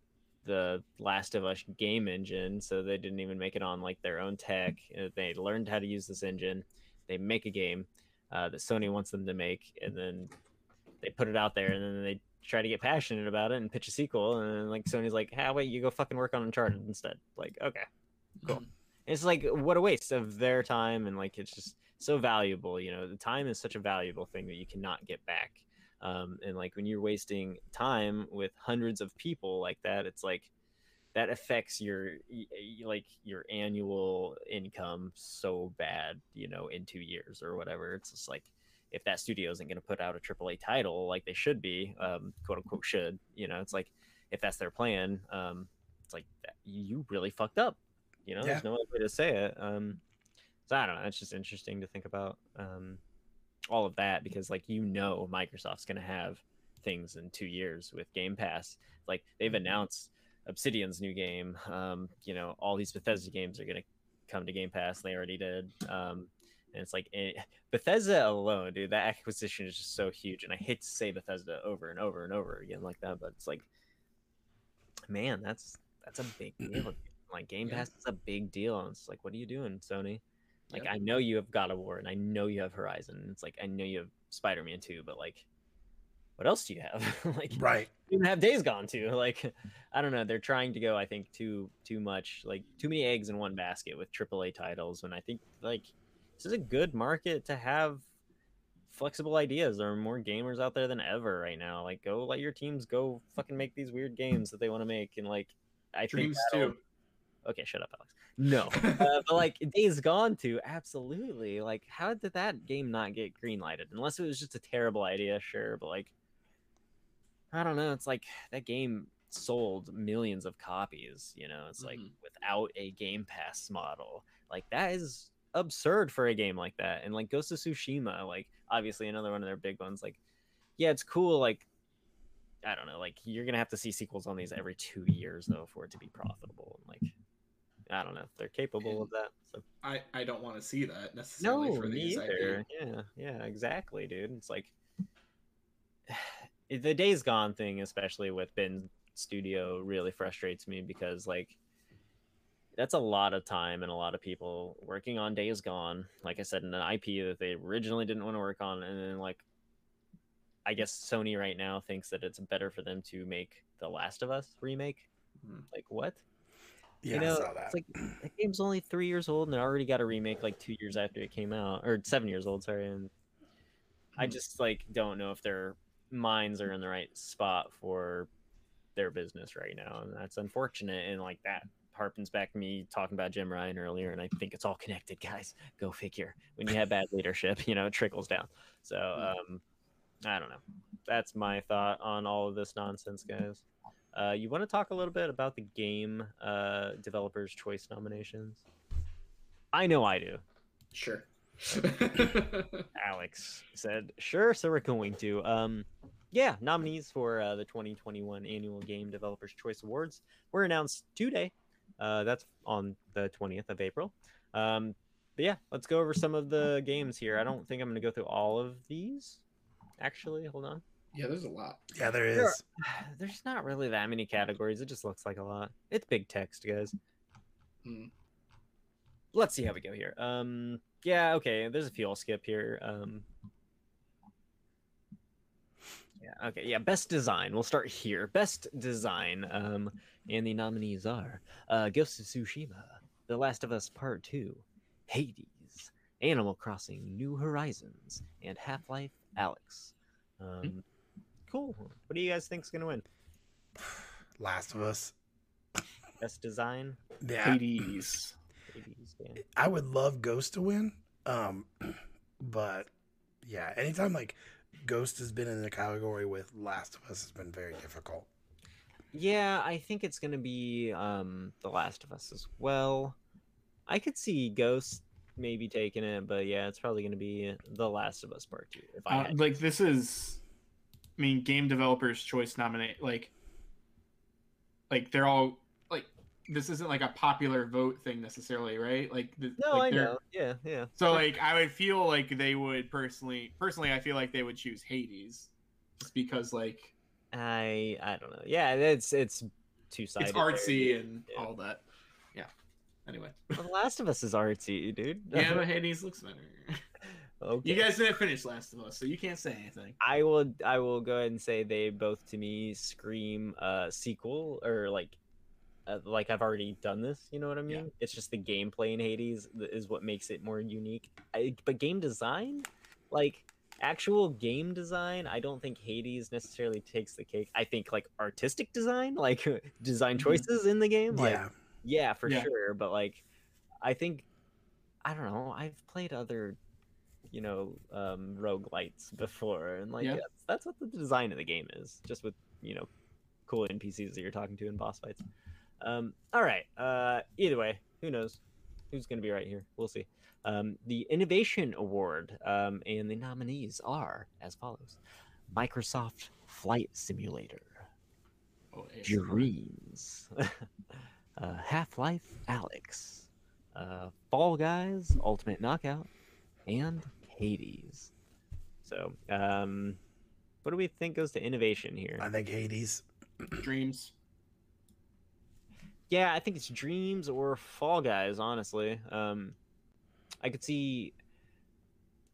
the Last of Us game engine, so they didn't even make it on like their own tech. They learned how to use this engine. They make a game that Sony wants them to make, and then they put it out there, and then they try to get passionate about it and pitch a sequel, and then like Sony's like, how about you go fucking work on Uncharted instead? Like, okay, cool. It's like, what a waste of their time. And like, it's just so valuable, you know. The time is such a valuable thing that you cannot get back. And like when you're wasting time with hundreds of people like that, it's like that affects your annual income so bad, you know, in 2 years or whatever. It's just like, if that studio isn't going to put out a AAA title like they should be, quote unquote should, you know, it's like, if that's their plan, it's like you really fucked up, you know. There's no other way to say it. So I don't know, it's just interesting to think about all of that, because like, you know, Microsoft's gonna have things in 2 years with Game Pass. Like they've announced Obsidian's new game, you know, all these Bethesda games are gonna come to Game Pass, and they already did. And it's like Bethesda alone, dude, that acquisition is just so huge, and I hate to say Bethesda over and over and over again like that, but it's like, man, that's a big deal. Like Game Pass is a big deal, and it's like, what are you doing, Sony? Like, I know you have God of War, and I know you have Horizon. It's like, I know you have Spider-Man 2, but like, what else do you have? Like, you even have Days Gone 2. Like, I don't know. They're trying to go, I think, too much, like too many eggs in one basket with AAA titles. And I think like this is a good market to have flexible ideas. There are more gamers out there than ever right now. Like, go let your teams go fucking make these weird games that they want to make. And like, I think Okay, shut up, Alex. No. But like Days Gone 2, absolutely. Like, how did that game not get greenlighted? Unless it was just a terrible idea, sure. But like, I don't know. It's like that game sold millions of copies, you know? It's like without a Game Pass model. Like, that is absurd for a game like that. And like Ghost of Tsushima, like, obviously another one of their big ones. Like, yeah, it's cool. Like, I don't know. Like, you're going to have to see sequels on these every 2 years, though, for it to be profitable. And like, I don't know if they're capable of that. So I don't want to see that necessarily for these. Either. Yeah, exactly, dude. It's like the Days Gone thing, especially with Ben's studio, really frustrates me because like that's a lot of time and a lot of people working on Days Gone. Like I said, in an IP that they originally didn't want to work on, and then like I guess Sony right now thinks that it's better for them to make The Last of Us remake. Like what? Yeah, you know, I saw that. It's like the game's only 3 years old and it already got a remake like 2 years after it came out, or 7 years old, sorry. And I just like don't know if their minds are in the right spot for their business right now, and that's unfortunate. And like that harpens back to me talking about Jim Ryan earlier, and I think it's all connected, guys. Go figure. When you have bad leadership, you know, it trickles down. So I don't know. That's my thought on all of this nonsense, guys. You want to talk a little bit about the game developers' choice nominations? I know I do. Sure. Alex said, sure, so we're going to. Yeah, nominees for the 2021 Annual Game Developers' Choice Awards were announced today. That's on the 20th of April. But yeah, let's go over some of the games here. I don't think I'm going to go through all of these. Actually, hold on. Yeah, there's a lot. Yeah, there is. There's not really that many categories. It just looks like a lot. It's big text, guys. Let's see how we go here. Yeah, okay. There's a few I'll skip here. Yeah, okay. Yeah, best design. We'll start here. Best design. And the nominees are Ghost of Tsushima, The Last of Us Part 2, Hades, Animal Crossing New Horizons, and Half-Life Alyx. Cool. What do you guys think's gonna win? Last of Us. Best design. Yeah. Hades. Yeah. I would love Ghost to win. But yeah, anytime like Ghost has been in the category with Last of Us, has been very difficult. Yeah, I think it's gonna be The Last of Us as well. I could see Ghost maybe taking it, but yeah, it's probably going to be The Last of Us Part 2. If I like, this is, I mean, game developers' choice nominate, like they're all like, this isn't like a popular vote thing necessarily, right? Like, I know, yeah. So like, I would feel like they would personally, I feel like they would choose Hades, just because like, I don't know, yeah, it's two-sided. It's artsy there, and all that, yeah. Anyway, The Last of Us is artsy, dude. Yeah, but Hades looks better. Okay. You guys didn't finish Last of Us, so you can't say anything. I will go ahead and say they both to me scream sequel, or like I've already done this. You know what I mean? Yeah. It's just the gameplay in Hades is what makes it more unique. But game design, like actual game design, I don't think Hades necessarily takes the cake. I think like artistic design, like design choices in the game, yeah, for sure. But like, I think, I don't know, I've played other, you know, roguelites before, and like that's what the design of the game is, just with, you know, cool NPCs that you're talking to in boss fights. All right, either way, who knows who's gonna be right here? We'll see. The Innovation Award, and the nominees are as follows: Microsoft Flight Simulator, Dreams, Half-Life Alyx, Fall Guys Ultimate Knockout, and Hades. So, what do we think goes to innovation here? I think Hades. Dreams. Yeah, I think it's Dreams or Fall Guys, honestly. I could see...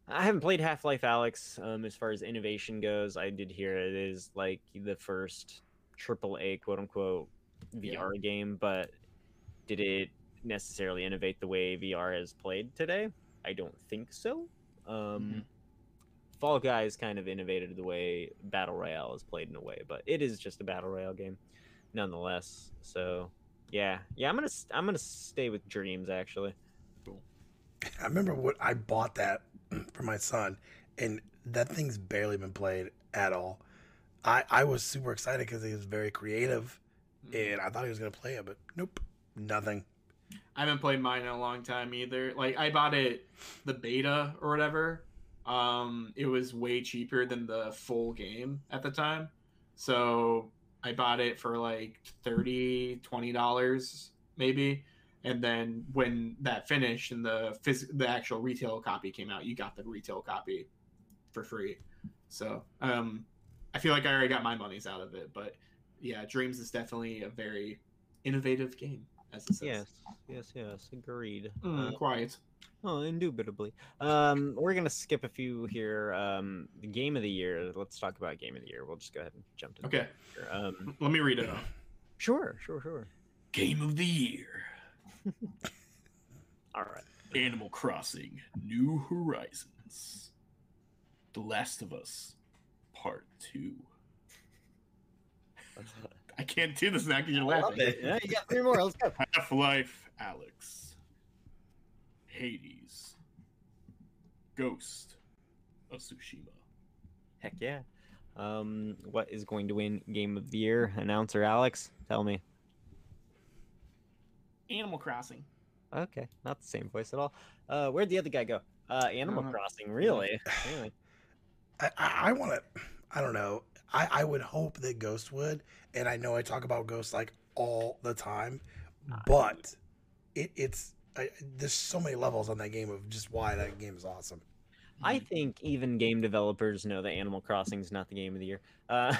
I haven't played Half-Life Alyx as far as innovation goes. I did hear it is like the first AAA, quote-unquote, VR game, but did it necessarily innovate the way VR is played today? I don't think so. Fall Guys kind of innovated the way Battle Royale is played in a way, but it is just a Battle Royale game nonetheless. So Yeah, I'm gonna stay with Dreams actually. Cool. I remember what I bought that for my son, and that thing's barely been played at all. I was super excited because he was very creative, and I thought he was gonna play it, but nope, nothing. I haven't played mine in a long time either. Like, I bought it the beta or whatever. It was way cheaper than the full game at the time, so I bought it for like $20 maybe, and then when that finished and the actual retail copy came out, you got the retail copy for free. So I feel like I already got my monies out of it, but yeah, Dreams is definitely a very innovative game, as it says. Yes, agreed. Quiet. Oh, indubitably. We're going to skip a few here. The Game of the Year. Let's talk about Game of the Year. We'll just go ahead and jump to that. Okay. Let me read it out. Sure. Game of the Year. All right. Animal Crossing: New Horizons. The Last of Us Part 2. I can't do this now because you're laughing. Yeah, you got three more. Let's go. Half-Life Alyx. Hades, Ghost of Tsushima. Heck yeah. What is going to win Game of the Year? Announcer Alex, tell me. Animal Crossing. Okay, not the same voice at all. Where'd the other guy go? Animal Crossing, really? Really? I want to, I don't know. I would hope that Ghost would, and I know I talk about Ghost like all the time, but it's... there's so many levels on that game of just why that game is awesome. I think even game developers know that Animal Crossing is not the Game of the Year. I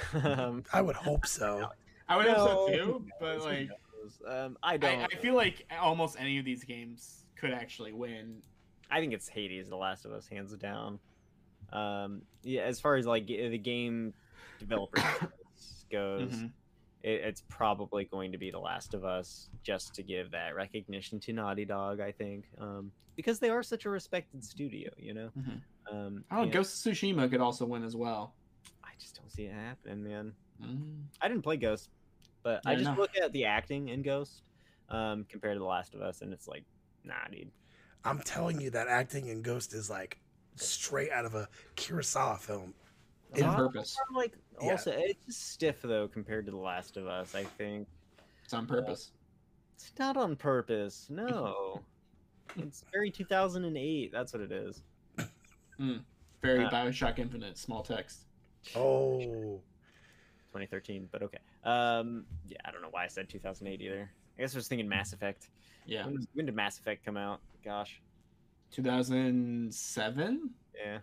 would hope so. I would hope so too, but like, I don't. I feel like almost any of these games could actually win. I think it's Hades, The Last of Us, hands down. Yeah, as far as like the game developer goes. Mm-hmm. It's probably going to be The Last of Us, just to give that recognition to Naughty Dog, I think, because they are such a respected studio, you know. Mm-hmm. Ghost of Tsushima could also win as well. I just don't see it happening, man. Mm-hmm. I didn't play Ghost, but yeah, I just look at the acting in Ghost compared to The Last of Us, and it's like, nah, dude. I'm telling you, that acting in Ghost is like straight out of a Kurosawa film. In purpose. Like, also, it's just stiff though compared to The Last of Us. I think it's on purpose. It's not on purpose. No, it's very 2008. That's what it is. Very BioShock Infinite. Small text. Oh, 2013. But okay. Yeah, I don't know why I said 2008 either. I guess I was thinking Mass Effect. Yeah. When did Mass Effect come out? Gosh, 2007. Yeah.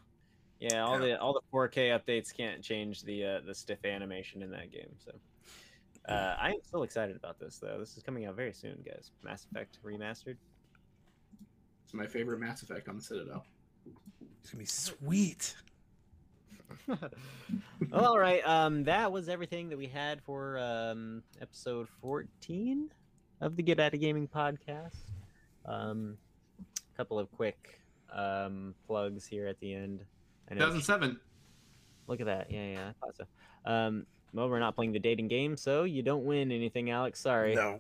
Yeah, all the 4K updates can't change the stiff animation in that game. So I am still excited about this though. This is coming out very soon, guys. Mass Effect Remastered. It's my favorite Mass Effect on the Citadel. It's gonna be sweet. Well, all right. That was everything that we had for episode 14 of the Get Outta Gaming podcast. A couple of quick plugs here at the end. 2007. Look at that. Yeah, I thought so. Well, we're not playing the dating game, so you don't win anything, Alex. Sorry. No.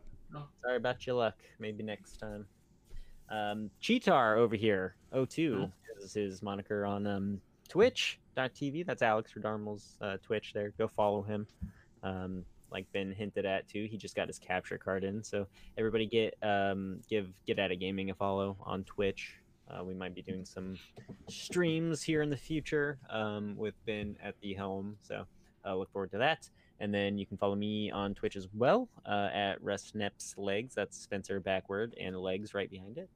Sorry about your luck. Maybe next time. Cheetar over here, O2 is his moniker on Twitch.tv. That's Alex Rodarmel's Twitch there. Go follow him. Like Ben hinted at too, he just got his capture card in. So everybody give Get Outta Gaming a follow on Twitch. We might be doing some streams here in the future with Ben at the helm, so look forward to that. And then you can follow me on Twitch as well at RestNepsLegs. That's Spencer backward and legs right behind it.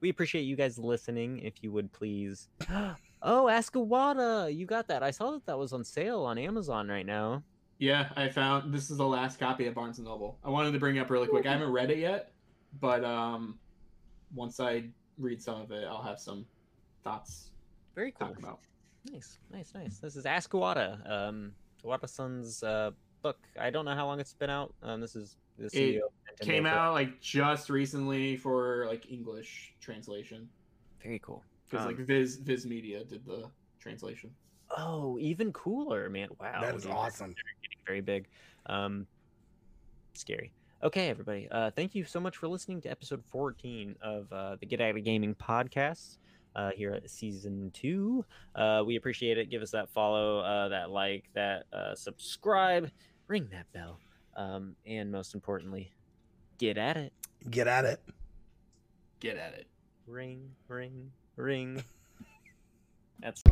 We appreciate you guys listening. If you would please, Askawada, you got that? I saw that was on sale on Amazon right now. Yeah, I found this is the last copy at Barnes & Noble. I wanted to bring it up really quick. I haven't read it yet, but once I read some of it, I'll have some thoughts. Very cool. Talk about. Nice. This is Ask Iwata, Iwata-san's book. I don't know how long it's been out. This is the CEO. It came out like just recently for like English translation. Very cool. Because like Viz Media did the translation. Oh, even cooler, man! Wow, that is awesome. Getting very big. Scary. Okay, everybody. Thank you so much for listening to episode 14 of the Get Outta Gaming Podcast here at season 2. We appreciate it. Give us that follow, that like, that subscribe, ring that bell, and most importantly, get at it. Get at it. Get at it. Ring, ring, ring. That's